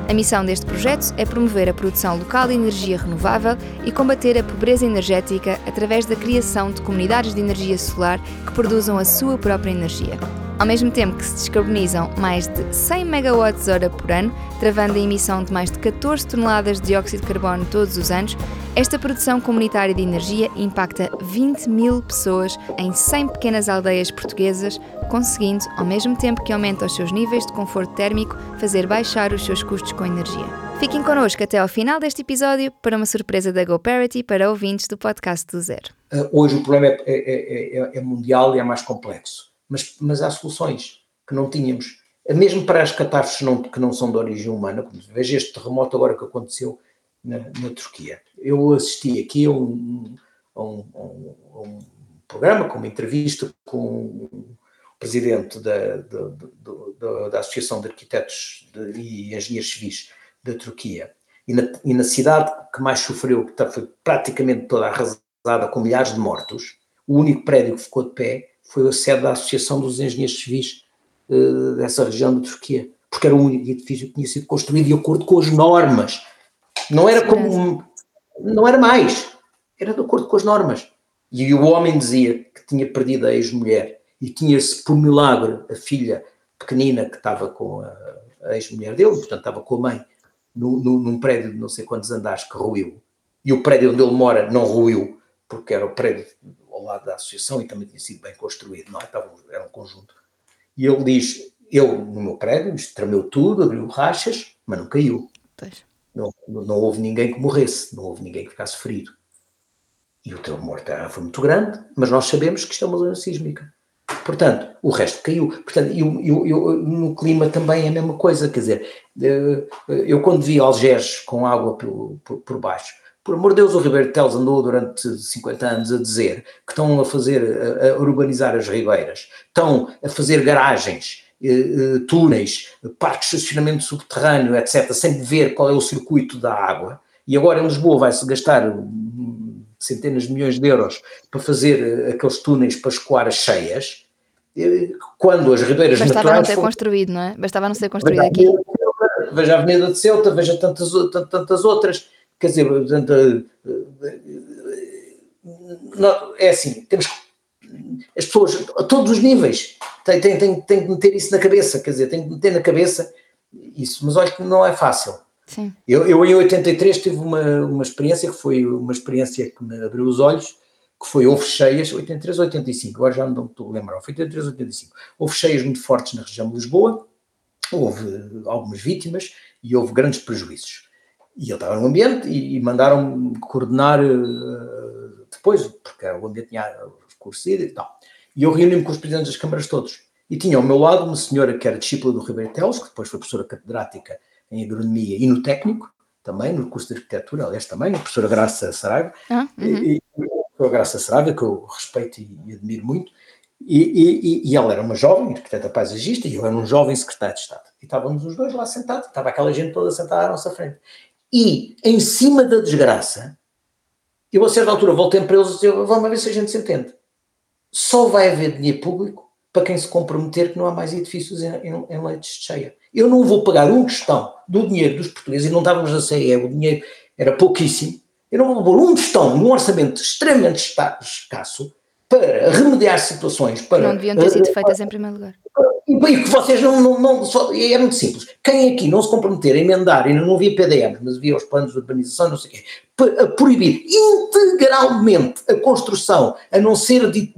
A missão deste projeto é promover a produção local de energia renovável e combater a pobreza energética através da criação de comunidades de energia solar que produzam a sua própria energia. Ao mesmo tempo que se descarbonizam mais de 100 MWh por ano, travando a emissão de mais de 14 toneladas de dióxido de carbono todos os anos, esta produção comunitária de energia impacta 20 mil pessoas em 100 pequenas aldeias portuguesas, conseguindo, ao mesmo tempo que aumenta os seus níveis de conforto térmico, fazer baixar os seus custos com energia. Fiquem connosco até ao final deste episódio para uma surpresa da GoParity para ouvintes do podcast do Zero. Hoje o problema é mundial e é mais complexo, mas há soluções que não tínhamos. Mesmo para as catástrofes que não são de origem humana, como veja este terremoto agora que aconteceu na Turquia. Eu assisti aqui a um programa, com uma entrevista com presidente da Associação de Arquitetos e Engenheiros Civis da Turquia, e na cidade que mais sofreu, que foi praticamente toda arrasada com milhares de mortos, o único prédio que ficou de pé foi a sede da Associação dos Engenheiros Civis dessa região da Turquia, porque era o único edifício que tinha sido construído de acordo com as normas. Não era como... não era mais. Era de acordo com as normas. E o homem dizia que tinha perdido a ex-mulher e tinha-se, por milagre, a filha pequenina que estava com a ex-mulher dele, portanto estava com a mãe, num prédio de não sei quantos andares que ruiu. E o prédio onde ele mora não ruiu, porque era o prédio ao lado da associação e também tinha sido bem construído, não é? Era um conjunto. E ele diz, no meu prédio, tremeu tudo, abriu rachas, mas não caiu. Pois. Não houve ninguém que morresse, não houve ninguém que ficasse ferido. E o tremor foi muito grande, mas nós sabemos que isto é uma zona sísmica. Portanto, o resto caiu. Portanto, no clima também é a mesma coisa, quer dizer, eu quando vi Algés com água por baixo, por amor de Deus, o Ribeiro de Teles andou durante 50 anos a dizer que estão a fazer, a urbanizar as ribeiras, estão a fazer garagens, túneis, parques de estacionamento subterrâneo, etc., sem ver qual é o circuito da água, e agora em Lisboa vai-se gastar centenas de milhões de euros para fazer aqueles túneis para escoar as cheias, quando as ribeiras naturais... Bastava não ter construído, não é? Bastava não ser construído aqui. Veja a Avenida de Ceuta, veja tantas outras, quer dizer, é assim, temos que... As pessoas, a todos os níveis, têm que meter isso na cabeça, quer dizer, têm que meter na cabeça isso, mas olha que não é fácil. Sim. Eu em 83 tive uma experiência que foi uma experiência que me abriu os olhos, que foi houve cheias, 83 ou 85, agora já não estou a lembrar, foi 83 ou 85, houve cheias muito fortes na região de Lisboa, houve algumas vítimas e houve grandes prejuízos. E eu estava no ambiente e mandaram-me coordenar depois, porque o ambiente tinha recurso e tal. E eu reuni-me com os presidentes das câmaras todos. E tinha ao meu lado uma senhora que era discípula do Ribeiro Teles, que depois foi professora catedrática em agronomia e no técnico, também no curso de arquitetura, aliás também, a professora Graça Saraiva, que eu respeito e admiro muito, e ela era uma jovem arquiteta paisagista e eu era um jovem secretário de Estado. E estávamos os dois lá sentados, estava aquela gente toda sentada à nossa frente. E, em cima da desgraça, eu a certa altura voltei para eles e disse, vamos ver se a gente se entende. Só vai haver dinheiro público para quem se comprometer que não há mais edifícios em leitos de cheia. Eu não vou pagar um tostão do dinheiro dos portugueses, e não estávamos a CE, o dinheiro era pouquíssimo, eu não vou pôr um tostão num orçamento extremamente escasso para remediar situações, para... Não deviam ter sido feitas em primeiro lugar. E que vocês não é muito simples. Quem aqui não se comprometer a emendar, ainda não havia PDM, mas havia os planos de urbanização, não sei o quê, a proibir integralmente a construção, a não ser de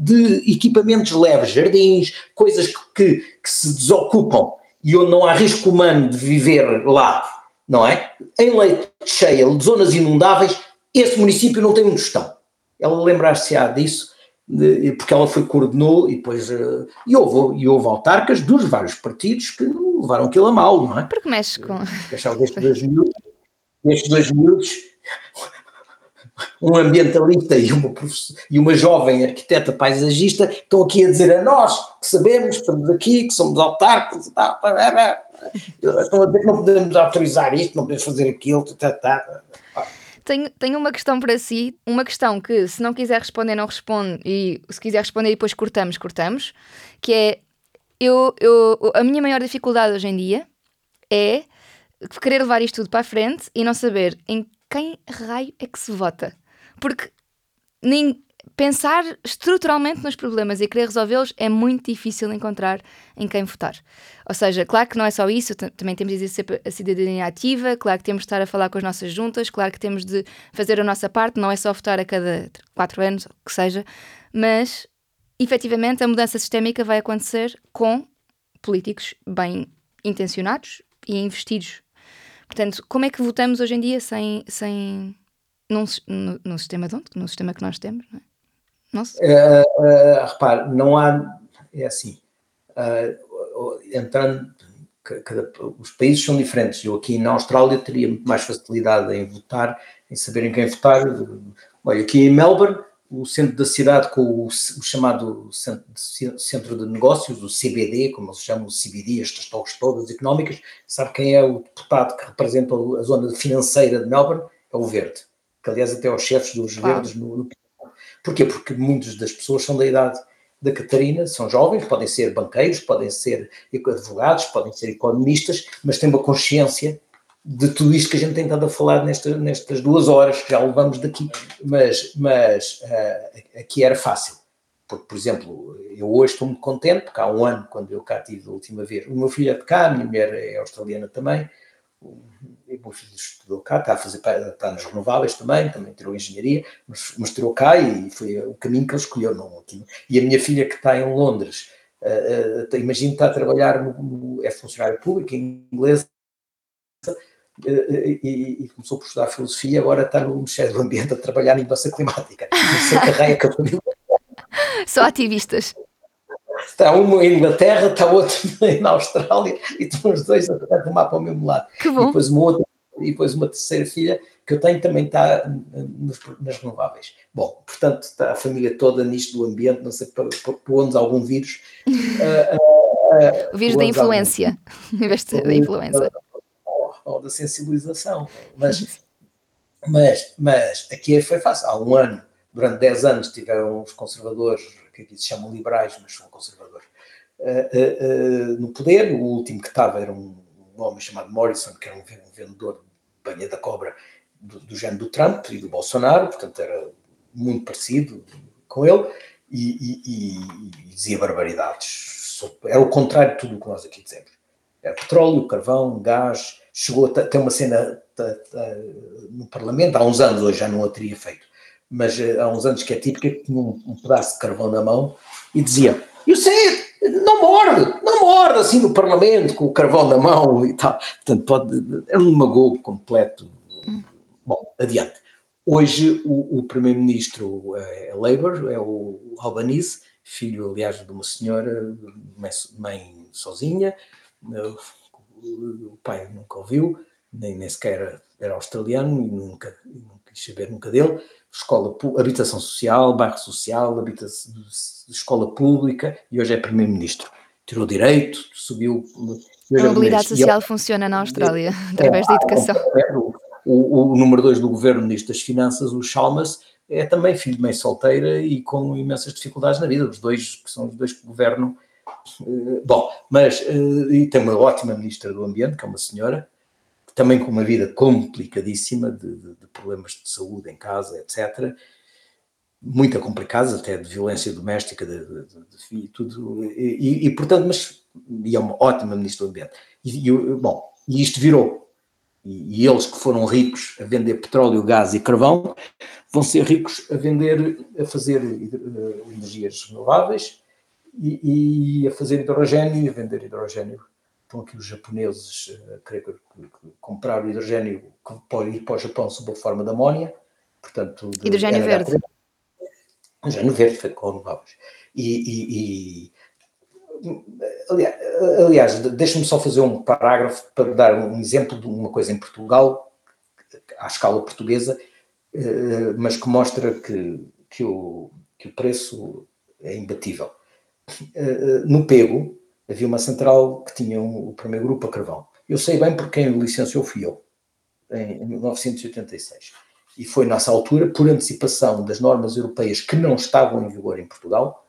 equipamentos leves, jardins, coisas que se desocupam e onde não há risco humano de viver lá, não é? Em leito cheia, de zonas inundáveis, esse município não tem um tostão. Ela lembrar-se-á disso, porque ela foi, coordenou e depois, e houve autarcas dos vários partidos que levaram aquilo a mal, não é? Porque mexe com... Estes dois miúdos, um ambientalista e uma jovem arquiteta paisagista estão aqui a dizer a nós que sabemos, que estamos aqui, que somos autarcas e tal, estão a dizer que não podemos autorizar isto, não podemos fazer aquilo, Tenho uma questão para si, uma questão que se não quiser responder não responde e se quiser responder depois cortamos, que é, a minha maior dificuldade hoje em dia é querer levar isto tudo para a frente e não saber em quem raio é que se vota, porque pensar estruturalmente nos problemas e querer resolvê-los é muito difícil encontrar em quem votar. Ou seja, claro que não é só isso, também temos de ser a cidadania ativa, claro que temos de estar a falar com as nossas juntas, claro que temos de fazer a nossa parte, não é só votar a cada 4 anos, ou o que seja, mas efetivamente a mudança sistémica vai acontecer com políticos bem intencionados e investidos. Portanto, como é que votamos hoje em dia sem num sistema de onde? Num sistema que nós temos, não é? Repare, não há, é assim, entrando, os países são diferentes, eu aqui na Austrália teria muito mais facilidade em votar, em saber em quem votar. Olha, aqui em Melbourne, o centro da cidade com o chamado centro de negócios, o CBD, como se chama o CBD, estas torres todas económicas, sabe quem é o deputado que representa a zona financeira de Melbourne? É o Verde, que aliás até é os chefes dos Verdes no Porquê? Porque muitas das pessoas são da idade da Catarina, são jovens, podem ser banqueiros, podem ser advogados, podem ser economistas, mas têm uma consciência de tudo isto que a gente tem estado a falar nestas 2 horas que já levamos daqui, mas aqui era fácil. Porque, por exemplo, eu hoje estou muito contente, porque há um ano, quando eu cá estive a última vez, o meu filho é de cá, a minha mulher é australiana também, o meu filho estudou cá, está nos renováveis também tirou engenharia, mas tirou cá e foi o caminho que ele escolheu, não último. E a minha filha que está em Londres, imagino que está a trabalhar, é funcionário público, em inglês, e começou por estudar filosofia, agora está no Ministério do Ambiente a trabalhar na mudança climática. Não sei que raio acabou de... Só ativistas. Está um em Inglaterra, está outro na Austrália e estão os dois a tomar para o mesmo lado. Que bom. E depois uma terceira filha que eu tenho também está nas renováveis. Bom, portanto, está a família toda nisto do ambiente, não sei por onde algum vírus. O vírus da influência, em vez da influenza. Ou da sensibilização. Mas aqui foi fácil. Há um ano, durante 10 anos, tiveram os conservadores, que aqui se chamam liberais, mas são conservadores, no poder. O último que estava era um homem chamado Morrison, que era um vendedor de banha da cobra do género do Trump e do Bolsonaro, portanto era muito parecido com ele, e dizia barbaridades. Era o contrário de tudo o que nós aqui dizemos. Era petróleo, carvão, gás. Chegou até uma cena no Parlamento, há uns anos, hoje já não a teria feito, mas há uns anos que é típica, que tinha um pedaço de carvão na mão e dizia, eu sei, não morde, assim no Parlamento, com o carvão na mão e tal. Portanto, é um demagogo completo. Bom, adiante. Hoje o primeiro-ministro é Labour, é o Albanese, filho, aliás, de uma senhora, mãe sozinha, o pai nunca ouviu, nem sequer era australiano, e nunca quis saber nunca dele. Escola, habitação social, bairro social, escola pública, e hoje é primeiro-ministro. Tirou direito, subiu... A mobilidade social funciona na Austrália, através da educação. O número 2 do governo, ministro das Finanças, o Chalmers, é também filho de mãe solteira e com imensas dificuldades na vida. Os dois, que são os dois que governam. Bom, mas e tem uma ótima ministra do Ambiente, que é uma senhora, também com uma vida complicadíssima de problemas de saúde em casa, etc. Muito complicados, até de violência doméstica e tudo. E portanto, mas é uma ótima ministra do Ambiente. E isto virou. E eles que foram ricos a vender petróleo, gás e carvão vão ser ricos a fazer energias renováveis e a fazer hidrogénio e a vender hidrogénio. Estão aqui os japoneses a querer comprar o hidrogénio que pode ir para o Japão sob a forma de amónia, portanto... Hidrogénio verde. Hidrogénio verde, feito com renováveis. Aliás, deixa-me só fazer um parágrafo para dar um exemplo de uma coisa em Portugal, à escala portuguesa, mas que mostra que o preço é imbatível. No Pego havia uma central que tinha o primeiro grupo a carvão. Eu sei bem porque quem o licenciou fui eu, em 1986. E foi nessa altura, por antecipação das normas europeias que não estavam em vigor em Portugal,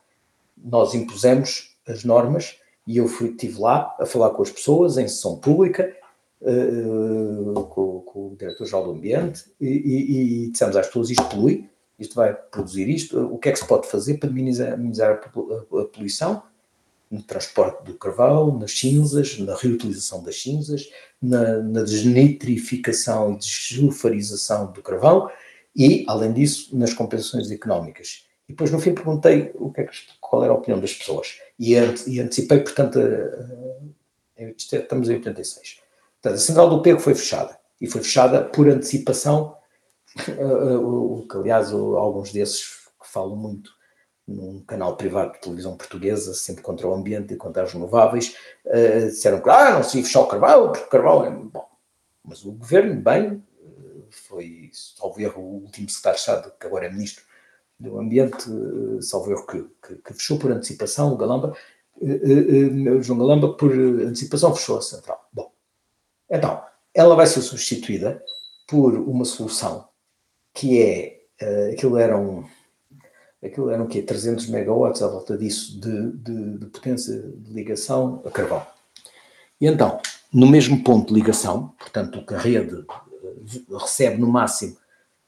nós impusemos as normas e eu estive lá a falar com as pessoas em sessão pública, com o diretor-geral do Ambiente, e dissemos às pessoas, isto polui, isto vai produzir isto, o que é que se pode fazer para minimizar a poluição? No transporte do carvão, nas cinzas, na reutilização das cinzas, na desnitrificação e desulfurização do carvão e, além disso, nas compensações económicas. E depois, no fim, perguntei qual era a opinião das pessoas. E anticipei, portanto, estamos em 86. Portanto, a central do Pego foi fechada. E foi fechada por antecipação, que, aliás, alguns desses que falam muito num canal privado de televisão portuguesa, sempre contra o ambiente e contra as renováveis, disseram que não se ia fechar o carvão, porque o carvão é bom. Mas o governo, bem, foi, salvo erro, o último secretário de Estado, que agora é ministro do Ambiente, salvo erro, que fechou por antecipação, o Galamba, João Galamba, por antecipação fechou a central. Bom, então, ela vai ser substituída por uma solução que é, aquilo eram o quê? 300 megawatts à volta disso de potência de ligação a carvão. E então, no mesmo ponto de ligação, portanto, o que a rede recebe no máximo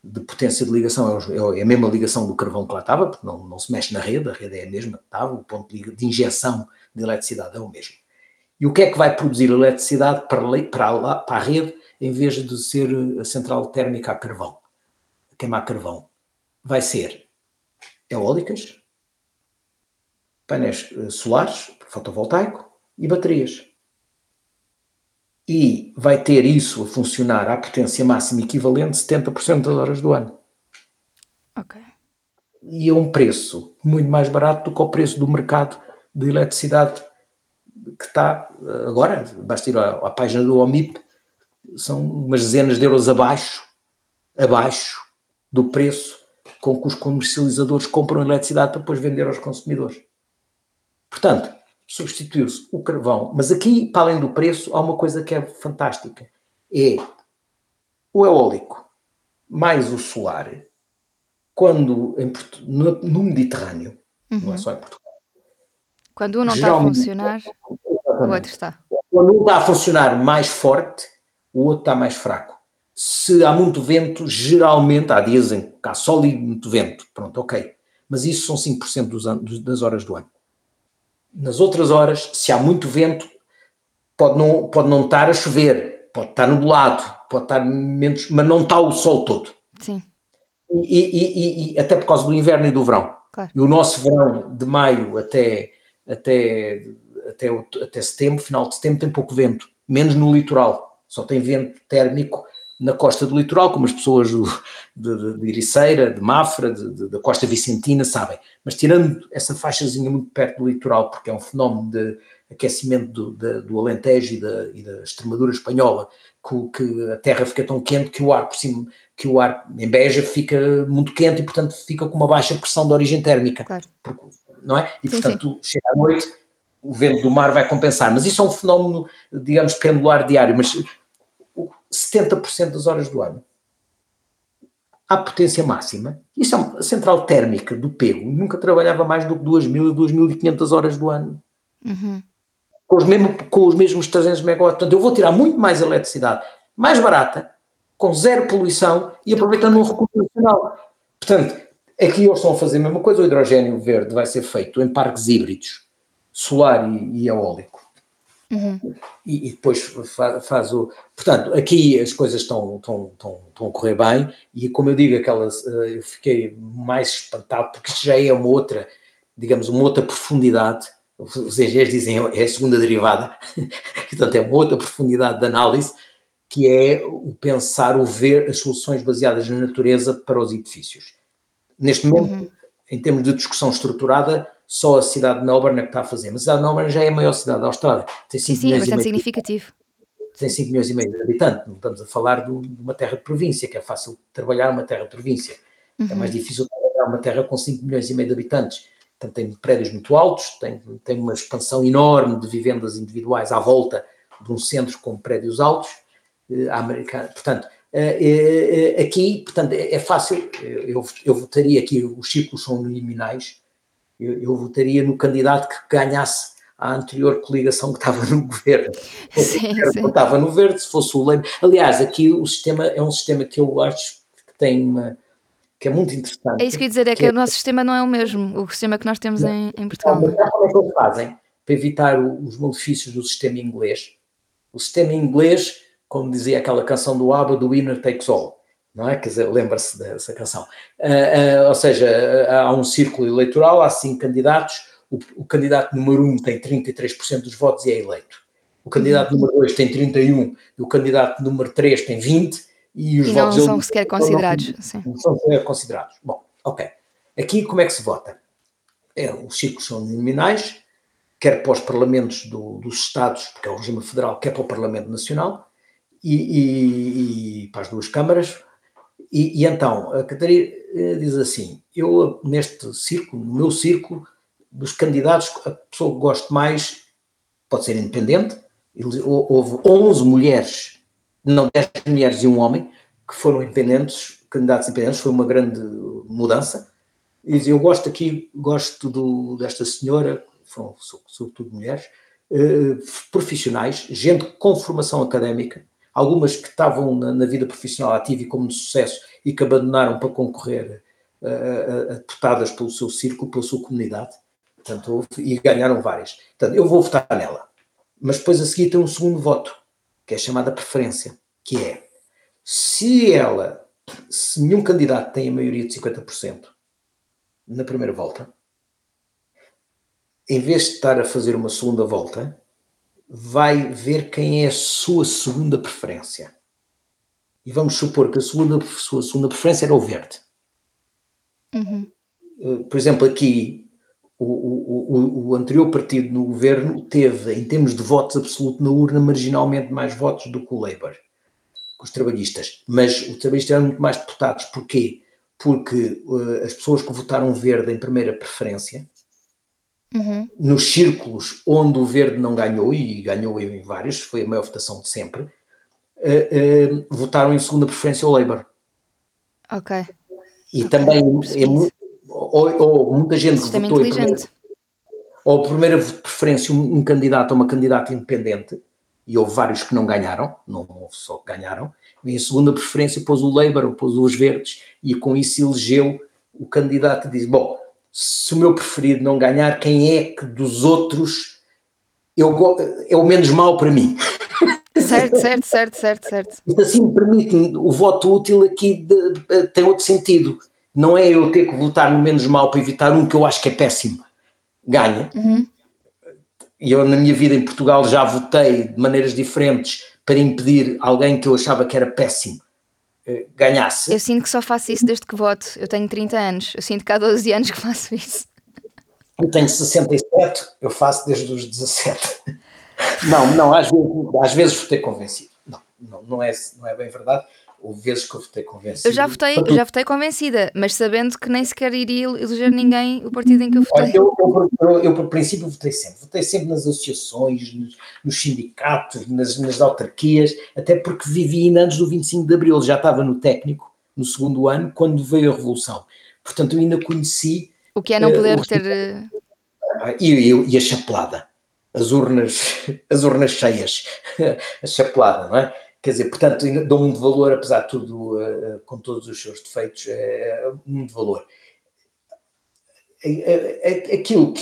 de potência de ligação é a mesma ligação do carvão que lá estava, porque não se mexe na rede, a rede é a mesma que estava, o ponto de injeção de eletricidade é o mesmo. E o que é que vai produzir eletricidade para a rede em vez de ser a central térmica a carvão, a queimar carvão? Vai ser eólicas, painéis solares, fotovoltaico e baterias. E vai ter isso a funcionar à potência máxima equivalente 70% das horas do ano. Ok. E a um preço muito mais barato do que o preço do mercado de eletricidade que está agora, basta ir à página do OMIP, são umas dezenas de euros abaixo do preço com que os comercializadores compram eletricidade para depois vender aos consumidores. Portanto, substituiu-se o carvão, mas aqui, para além do preço, há uma coisa que é fantástica, é o eólico mais o solar, quando no Mediterrâneo, não é só em Portugal. Quando um não está a funcionar, o outro está. Quando um está a funcionar mais forte, o outro está mais fraco. Se há muito vento, geralmente, há dias em que há sol e muito vento, pronto, ok, mas isso são 5% das horas do ano. Nas outras horas, se há muito vento, pode não estar a chover, pode estar nublado, pode estar menos, mas não está o sol todo. Sim. E até por causa do inverno e do verão. Claro. E o nosso verão de maio até setembro, final de setembro, tem pouco vento, menos no litoral. Só tem vento térmico na costa do litoral, como as pessoas de Ericeira, de Mafra, da Costa Vicentina sabem, mas tirando essa faixazinha muito perto do litoral, porque é um fenómeno de aquecimento do Alentejo e da Extremadura espanhola, que a terra fica tão quente que o ar por cima, que o ar em Beja fica muito quente e portanto fica com uma baixa pressão de origem térmica, claro. Porque, não é? E sim, portanto sim. Chega à noite, o vento do mar vai compensar, mas isso é um fenómeno, digamos, pendular diário, mas 70% das horas do ano à potência máxima. Isso é uma central térmica do Pego, nunca trabalhava mais do que 2.000 a 2.500 horas do ano. Uhum. Com os mesmos 300 megawatts. Portanto, eu vou tirar muito mais eletricidade, mais barata, com zero poluição e aproveitando um recurso nacional. Portanto, aqui eles estão a fazer a mesma coisa. O hidrogénio verde vai ser feito em parques híbridos, solar e eólico. Uhum. E depois faz o... Portanto, aqui as coisas estão a correr bem e, como eu digo, eu fiquei mais espantado porque isto já é uma outra, digamos, uma outra profundidade, os engenheiros dizem é a segunda derivada, portanto é uma outra profundidade de análise, que é o pensar, o ver as soluções baseadas na natureza para os edifícios. Neste momento, em termos de discussão estruturada, só a cidade de Melbourne é que está a fazer, mas a cidade de Melbourne já é a maior cidade da Austrália, tem 5 milhões e meio de habitantes, não estamos a falar de uma terra de província, que é fácil trabalhar uma terra de província, é mais difícil trabalhar uma terra com 5 milhões e meio de habitantes, portanto tem prédios muito altos, tem uma expansão enorme de vivendas individuais à volta de um centro com prédios altos, portanto... Aqui, portanto, é fácil, eu votaria aqui, os círculos são liminais, eu votaria no candidato que ganhasse a anterior coligação que estava no governo. Sim, sim. Que estava no verde, se fosse o Labour. Aliás, aqui o sistema é um sistema que eu acho que que é muito interessante. É isso que eu ia dizer, que o nosso sistema não é o mesmo, o sistema que nós temos em Portugal. Mas como é que eles fazem para evitar os malefícios do sistema inglês? O sistema inglês, como dizia aquela canção do ABBA, do Winner Takes All, não é? Quer dizer, lembra-se dessa canção. Ou seja, há um círculo eleitoral, há 5 candidatos, o candidato número 1 tem 33% dos votos e é eleito. O candidato número 2 tem 31%, e o candidato número 3 tem 20%, e os votos... não são sequer considerados. Não são sequer considerados. Bom, ok. Aqui como é que se vota? Os círculos são nominais, quer para os parlamentos dos Estados, porque é o regime federal, quer para o Parlamento Nacional, e para as duas câmaras, e então a Catarina diz assim: eu neste círculo, no meu círculo dos candidatos, a pessoa que gosto mais pode ser independente. Houve 11 mulheres, não 10 mulheres e um homem, que foram independentes, candidatos independentes, foi uma grande mudança, e diz: eu gosto desta senhora, foram sobretudo mulheres, profissionais, gente com formação académica, algumas que estavam na vida profissional ativa e como de sucesso e que abandonaram para concorrer a deputadas pelo seu círculo, pela sua comunidade, portanto, e ganharam várias. Portanto, eu vou votar nela, mas depois a seguir tem um segundo voto, que é chamada preferência, que é, se nenhum candidato tem a maioria de 50% na primeira volta, em vez de estar a fazer uma segunda volta, vai ver quem é a sua segunda preferência. E vamos supor que a sua segunda preferência era o verde. Uhum. Por exemplo, aqui, o anterior partido no governo teve, em termos de votos absoluto na urna, marginalmente mais votos do que o Labour, os trabalhistas. Mas os trabalhistas eram muito mais deputados. Porquê? Porque as pessoas que votaram verde em primeira preferência... Uhum. Nos círculos onde o verde não ganhou, e ganhou em vários, foi a maior votação de sempre, votaram em segunda preferência o Labour. Ok. E okay. Também, ou muita gente votou em primeira, ou primeira preferência um candidato ou uma candidata independente, e houve vários que não ganharam, não houve só que ganharam, e em segunda preferência pôs o Labour, pôs os verdes, e com isso elegeu o candidato e disse, bom, se o meu preferido não ganhar, quem é que dos outros é o menos mau para mim? Certo. Assim permite o voto útil aqui tem outro sentido. Não é eu ter que votar no menos mau para evitar um que eu acho que é péssimo. Ganha. Uhum. Eu na minha vida em Portugal já votei de maneiras diferentes para impedir alguém que eu achava que era péssimo ganhasse. Eu sinto que só faço isso desde que voto. Eu tenho 30 anos. Eu sinto que há 12 anos que faço isso. Eu tenho 67, eu faço desde os 17. Não, às vezes votei convencido. Não é bem verdade. Houve vezes que eu votei convencido. Eu já votei convencida, mas sabendo que nem sequer iria eleger ninguém o partido em que eu votei. Eu por princípio, votei sempre. Votei sempre nas associações, nos sindicatos, nas autarquias, até porque vivi ainda antes do 25 de Abril. Já estava no Técnico, no segundo ano, quando veio a Revolução. Portanto, eu ainda conheci... O que é não poder ter... E a chapelada. As urnas cheias. A chapelada, não é? Quer dizer, portanto, dou muito valor, apesar de tudo, com todos os seus defeitos, muito valor. Aquilo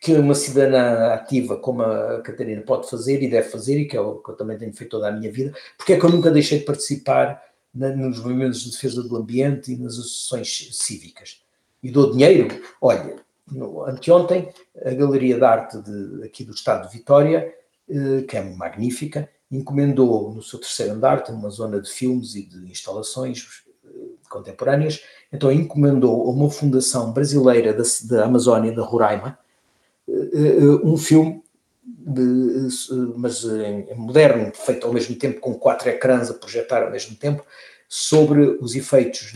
que uma cidadã ativa como a Catarina pode fazer e deve fazer, e que é o que eu também tenho feito toda a minha vida, porque é que eu nunca deixei de participar nos movimentos de defesa do ambiente e nas associações cívicas. E dou dinheiro, olha, anteontem, a Galeria de Arte aqui do Estado de Vitória, que é magnífica, encomendou no seu terceiro andar, tem uma zona de filmes e de instalações contemporâneas, então encomendou a uma fundação brasileira da Amazónia, da Roraima, um filme, mas moderno, feito ao mesmo tempo, com 4 ecrãs a projetar ao mesmo tempo, sobre os efeitos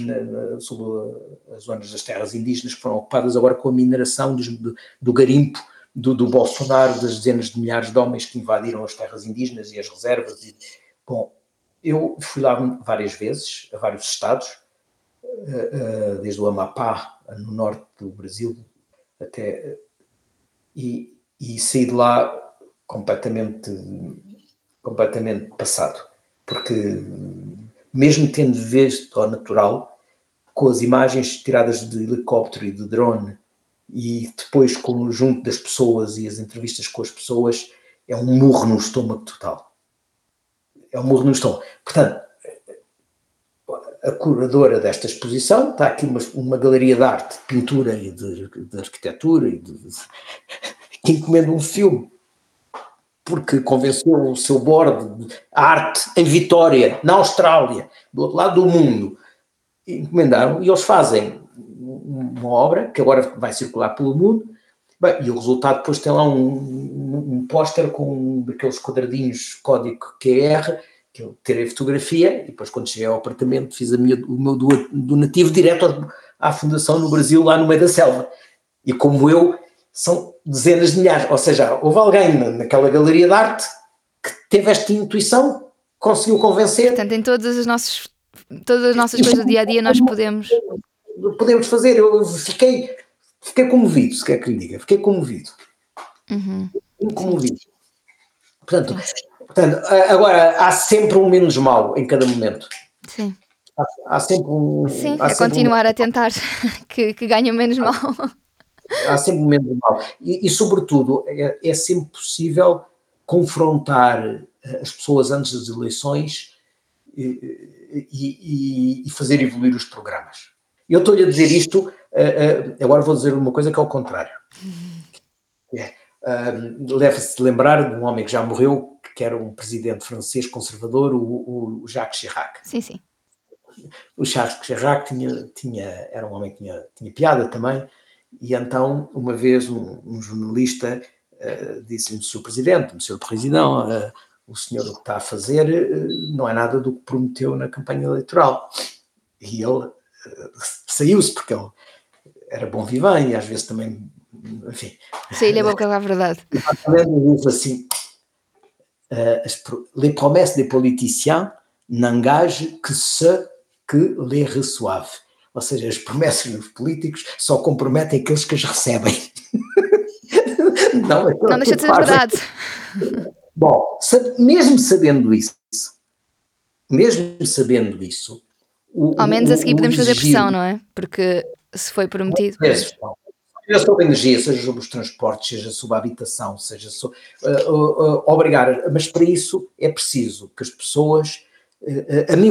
sobre as zonas das terras indígenas que foram ocupadas agora com a mineração do garimpo, do Bolsonaro, das dezenas de milhares de homens que invadiram as terras indígenas e as reservas. Bom, eu fui lá várias vezes, a vários estados, desde o Amapá, no norte do Brasil, até... E saí de lá completamente passado, porque mesmo tendo visto ao natural, com as imagens tiradas de helicóptero e de drone, e depois com o junto das pessoas e as entrevistas com as pessoas, é um murro no estômago total. Portanto, a curadora desta exposição, está aqui uma galeria de arte, de pintura e de arquitetura, que encomenda um filme, porque convenceu o seu board de arte em Vitória, na Austrália, do outro lado do mundo, encomendaram e eles fazem uma obra que agora vai circular pelo mundo. Bem, e o resultado depois tem lá um póster com aqueles quadradinhos código QR, que eu tirei fotografia e depois quando cheguei ao apartamento fiz o meu donativo direto à fundação no Brasil, lá no meio da selva. E como eu, são dezenas de milhares, ou seja, houve alguém naquela galeria de arte que teve esta intuição, conseguiu convencer. Portanto, em todas as nossas coisas do dia-a-dia nós podemos fazer. Eu fiquei comovido, se quer que lhe diga, Uhum. Portanto, Portanto, agora, há sempre um menos mau em cada momento. Sim. Há sempre um... Sim, é continuar a tentar que ganhe o menos mau. Há sempre um menos mau. E sobretudo, é sempre possível confrontar as pessoas antes das eleições e fazer evoluir os programas. Eu estou-lhe a dizer isto, agora vou dizer uma coisa que é o contrário. Deve-se lembrar de um homem que já morreu, que era um presidente francês conservador, o Jacques Chirac. Sim, sim. O Jacques Chirac era um homem que tinha piada também, e então, uma vez, um jornalista disse-lhe: Senhor Presidente, o senhor o que está a fazer não é nada do que prometeu na campanha eleitoral. E ele saiu-se, porque ele era bom vivant e às vezes também, enfim... Saiu-lhe a boca à verdade. Ele diz assim: les promesses des politiciens n'engagent que ceux que les reçoivent. Ou seja, as promessas dos políticos só comprometem aqueles que as recebem. Não deixa de ser verdade. Bom, mesmo sabendo isso... Ao menos a seguir podemos fazer pressão, não é? Porque se foi prometido... Seja sobre a energia, seja sobre os transportes, seja sobre a habitação, seja sobre... obrigar, mas para isso é preciso que as pessoas... a mim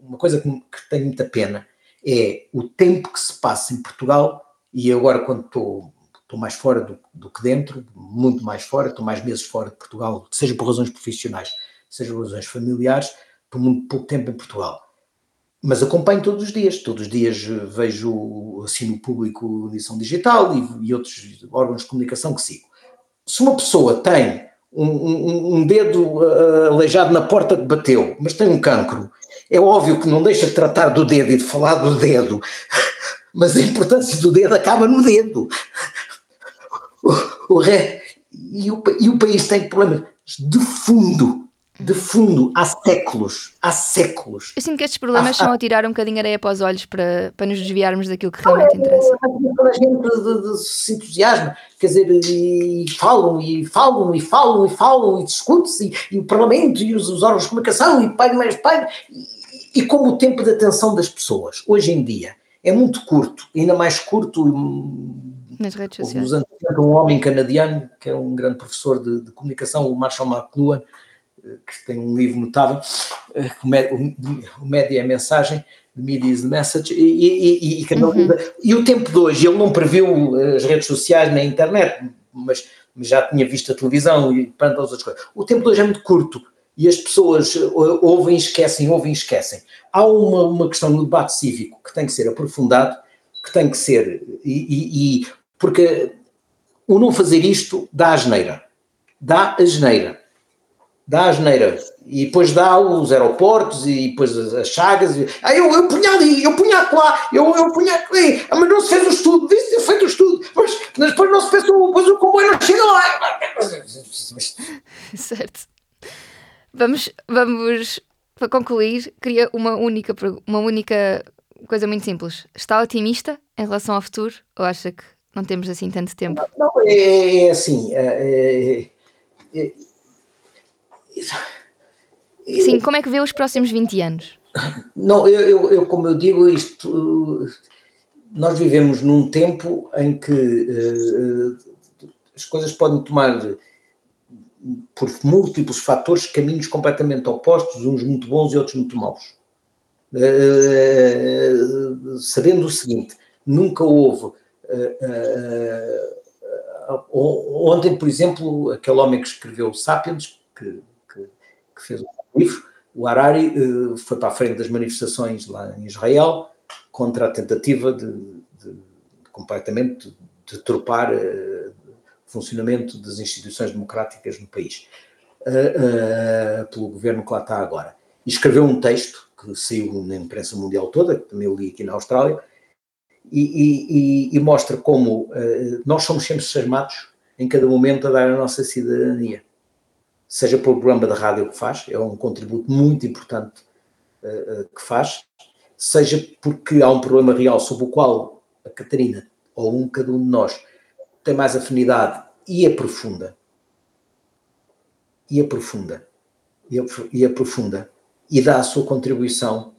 uma coisa que tenho muita pena é o tempo que se passa em Portugal, e agora quando estou mais fora do que dentro, muito mais fora, estou mais meses fora de Portugal, seja por razões profissionais, seja por razões familiares, por muito pouco tempo em Portugal. Mas acompanho todos os dias vejo, assino o Público, Edição Digital e outros órgãos de comunicação que sigo. Se uma pessoa tem um dedo aleijado na porta que bateu, mas tem um cancro, é óbvio que não deixa de tratar do dedo e de falar do dedo, mas a importância do dedo acaba no dedo. E o país tem problemas de fundo, há séculos. Eu sinto que estes problemas são a tirar um bocadinho areia para os olhos para nos desviarmos daquilo que realmente interessa. A gente se entusiasma, quer dizer, e falam, e discute-se, e o Parlamento, e os órgãos de comunicação, e pai, e como o tempo de atenção das pessoas, hoje em dia, é muito curto, ainda mais curto... Nas redes sociais. Um homem canadiano, que é um grande professor de comunicação, o Marshall McLuhan, que tem um livro notável, o Média é a Mensagem, The Media is the Message, e o tempo de hoje, ele não previu as redes sociais nem a internet, mas já tinha visto a televisão e tantas outras coisas. O tempo de hoje é muito curto, e as pessoas ouvem e esquecem. Há uma questão no debate cívico que tem que ser aprofundado, porque o não fazer isto dá asneira, e depois dá os aeroportos, e depois as chagas, eu punhado lá, mas não se fez o estudo, disse que feito o estudo, mas depois não se fez o comboio não chega lá. Certo. Vamos para concluir, queria uma única coisa muito simples. Está otimista em relação ao futuro, ou acha que não temos assim tanto tempo? Não, é assim... Sim, como é que vê os próximos 20 anos? Não, eu como eu digo, isto, nós vivemos num tempo em que as coisas podem tomar, por múltiplos fatores, caminhos completamente opostos, uns muito bons e outros muito maus. Sabendo o seguinte, nunca houve... ontem, por exemplo, aquele homem que escreveu Sapiens, que fez um livro, o Harari, foi para a frente das manifestações lá em Israel contra a tentativa de completamente de turpar o funcionamento das instituições democráticas no país, pelo governo que lá está agora. E escreveu um texto que saiu na imprensa mundial toda, que também eu li aqui na Austrália, e mostra como nós somos sempre chamados em cada momento a dar a nossa cidadania. Seja pelo programa da rádio que faz, é um contributo muito importante que faz, seja porque há um problema real sobre o qual a Catarina, ou cada um de nós, tem mais afinidade e aprofunda, e aprofunda. E dá a sua contribuição.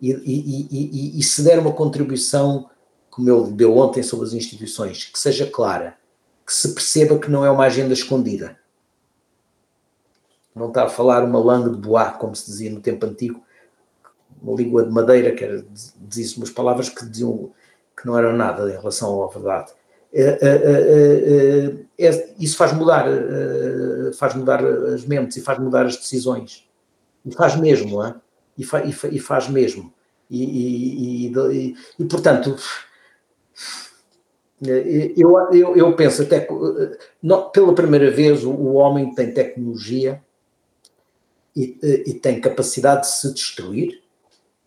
E se der uma contribuição, como ele deu ontem sobre as instituições, que seja clara, que se perceba que não é uma agenda escondida. Não está a falar uma langue de bois, como se dizia no tempo antigo, uma língua de madeira, que dizia-se umas palavras que diziam que não eram nada em relação à verdade. Isso faz mudar as mentes e faz mudar as decisões. E faz mesmo, não é? E faz mesmo. E portanto, eu penso até que, não, pela primeira vez, o homem tem tecnologia e tem capacidade de se destruir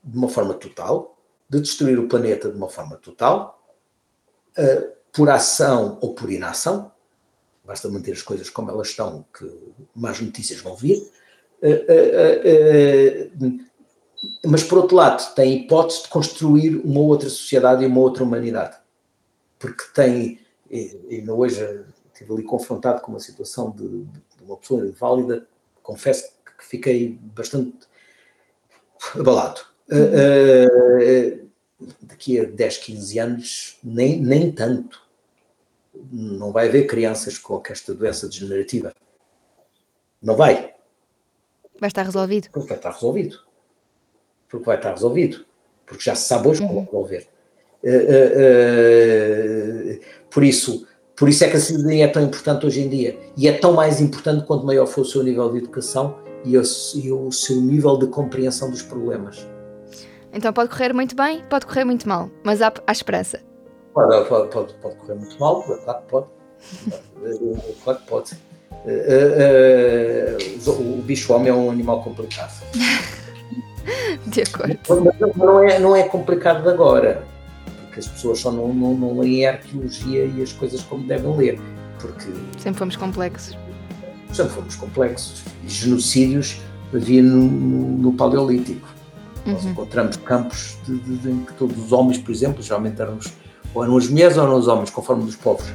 de uma forma total, de destruir o planeta de uma forma total, por ação ou por inação. Basta manter as coisas como elas estão, que mais notícias vão vir. Mas, por outro lado, tem a hipótese de construir uma outra sociedade e uma outra humanidade. Porque tem, ainda hoje estive ali confrontado com uma situação de uma pessoa inválida, confesso que fiquei bastante abalado. Daqui a 10, 15 anos, nem tanto, não vai haver crianças com esta doença degenerativa. Não vai. Vai estar resolvido. Porque vai estar resolvido. Porque já se sabe hoje como resolver. Por isso é que a cidadania é tão importante hoje em dia. E é tão mais importante quanto maior for o seu nível de educação e o seu nível de compreensão dos problemas. Então pode correr muito bem, pode correr muito mal, mas há esperança. Pode correr muito mal, claro que pode. Claro que pode. O bicho-homem é um animal complicado. De acordo. Mas não é complicado de agora, porque as pessoas só não leem a arqueologia e as coisas como devem ler, porque... Sempre fomos complexos. Genocídios havia no Paleolítico. Nós encontramos campos em que todos os homens, por exemplo, geralmente eram as mulheres ou eram os homens, conforme dos povos.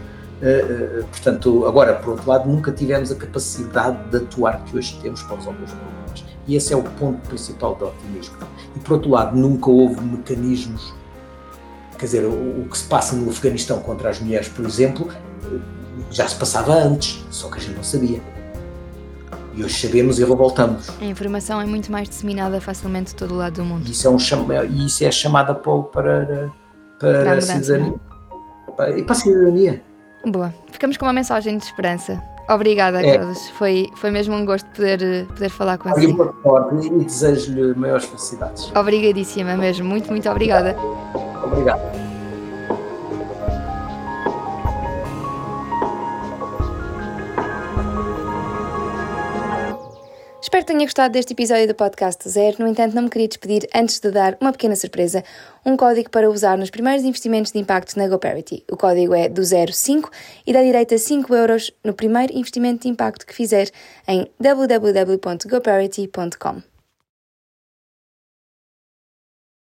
Portanto, agora, por outro lado, nunca tivemos a capacidade de atuar que hoje temos para resolver os problemas. E esse é o ponto principal do otimismo. E, por outro lado, nunca houve mecanismos, quer dizer, o que se passa no Afeganistão contra as mulheres, por exemplo, já se passava antes, só que a gente não sabia. E hoje sabemos e revoltamos. A informação é muito mais disseminada facilmente de todo o lado do mundo. E isso é chamada para a cidadania. E para a cidadania. Boa, ficamos com uma mensagem de esperança. Obrigada, Carlos. Foi mesmo um gosto poder falar consigo. E desejo-lhe maiores felicidades. Obrigadíssima mesmo, muito, muito obrigada. Obrigado. Espero que tenha gostado deste episódio do Podcast Zero. No entanto, não me queria despedir antes de dar uma pequena surpresa, um código para usar nos primeiros investimentos de impacto na GoParity. O código é do 05 e dá direito a 5 euros no primeiro investimento de impacto que fizer em www.goparity.com.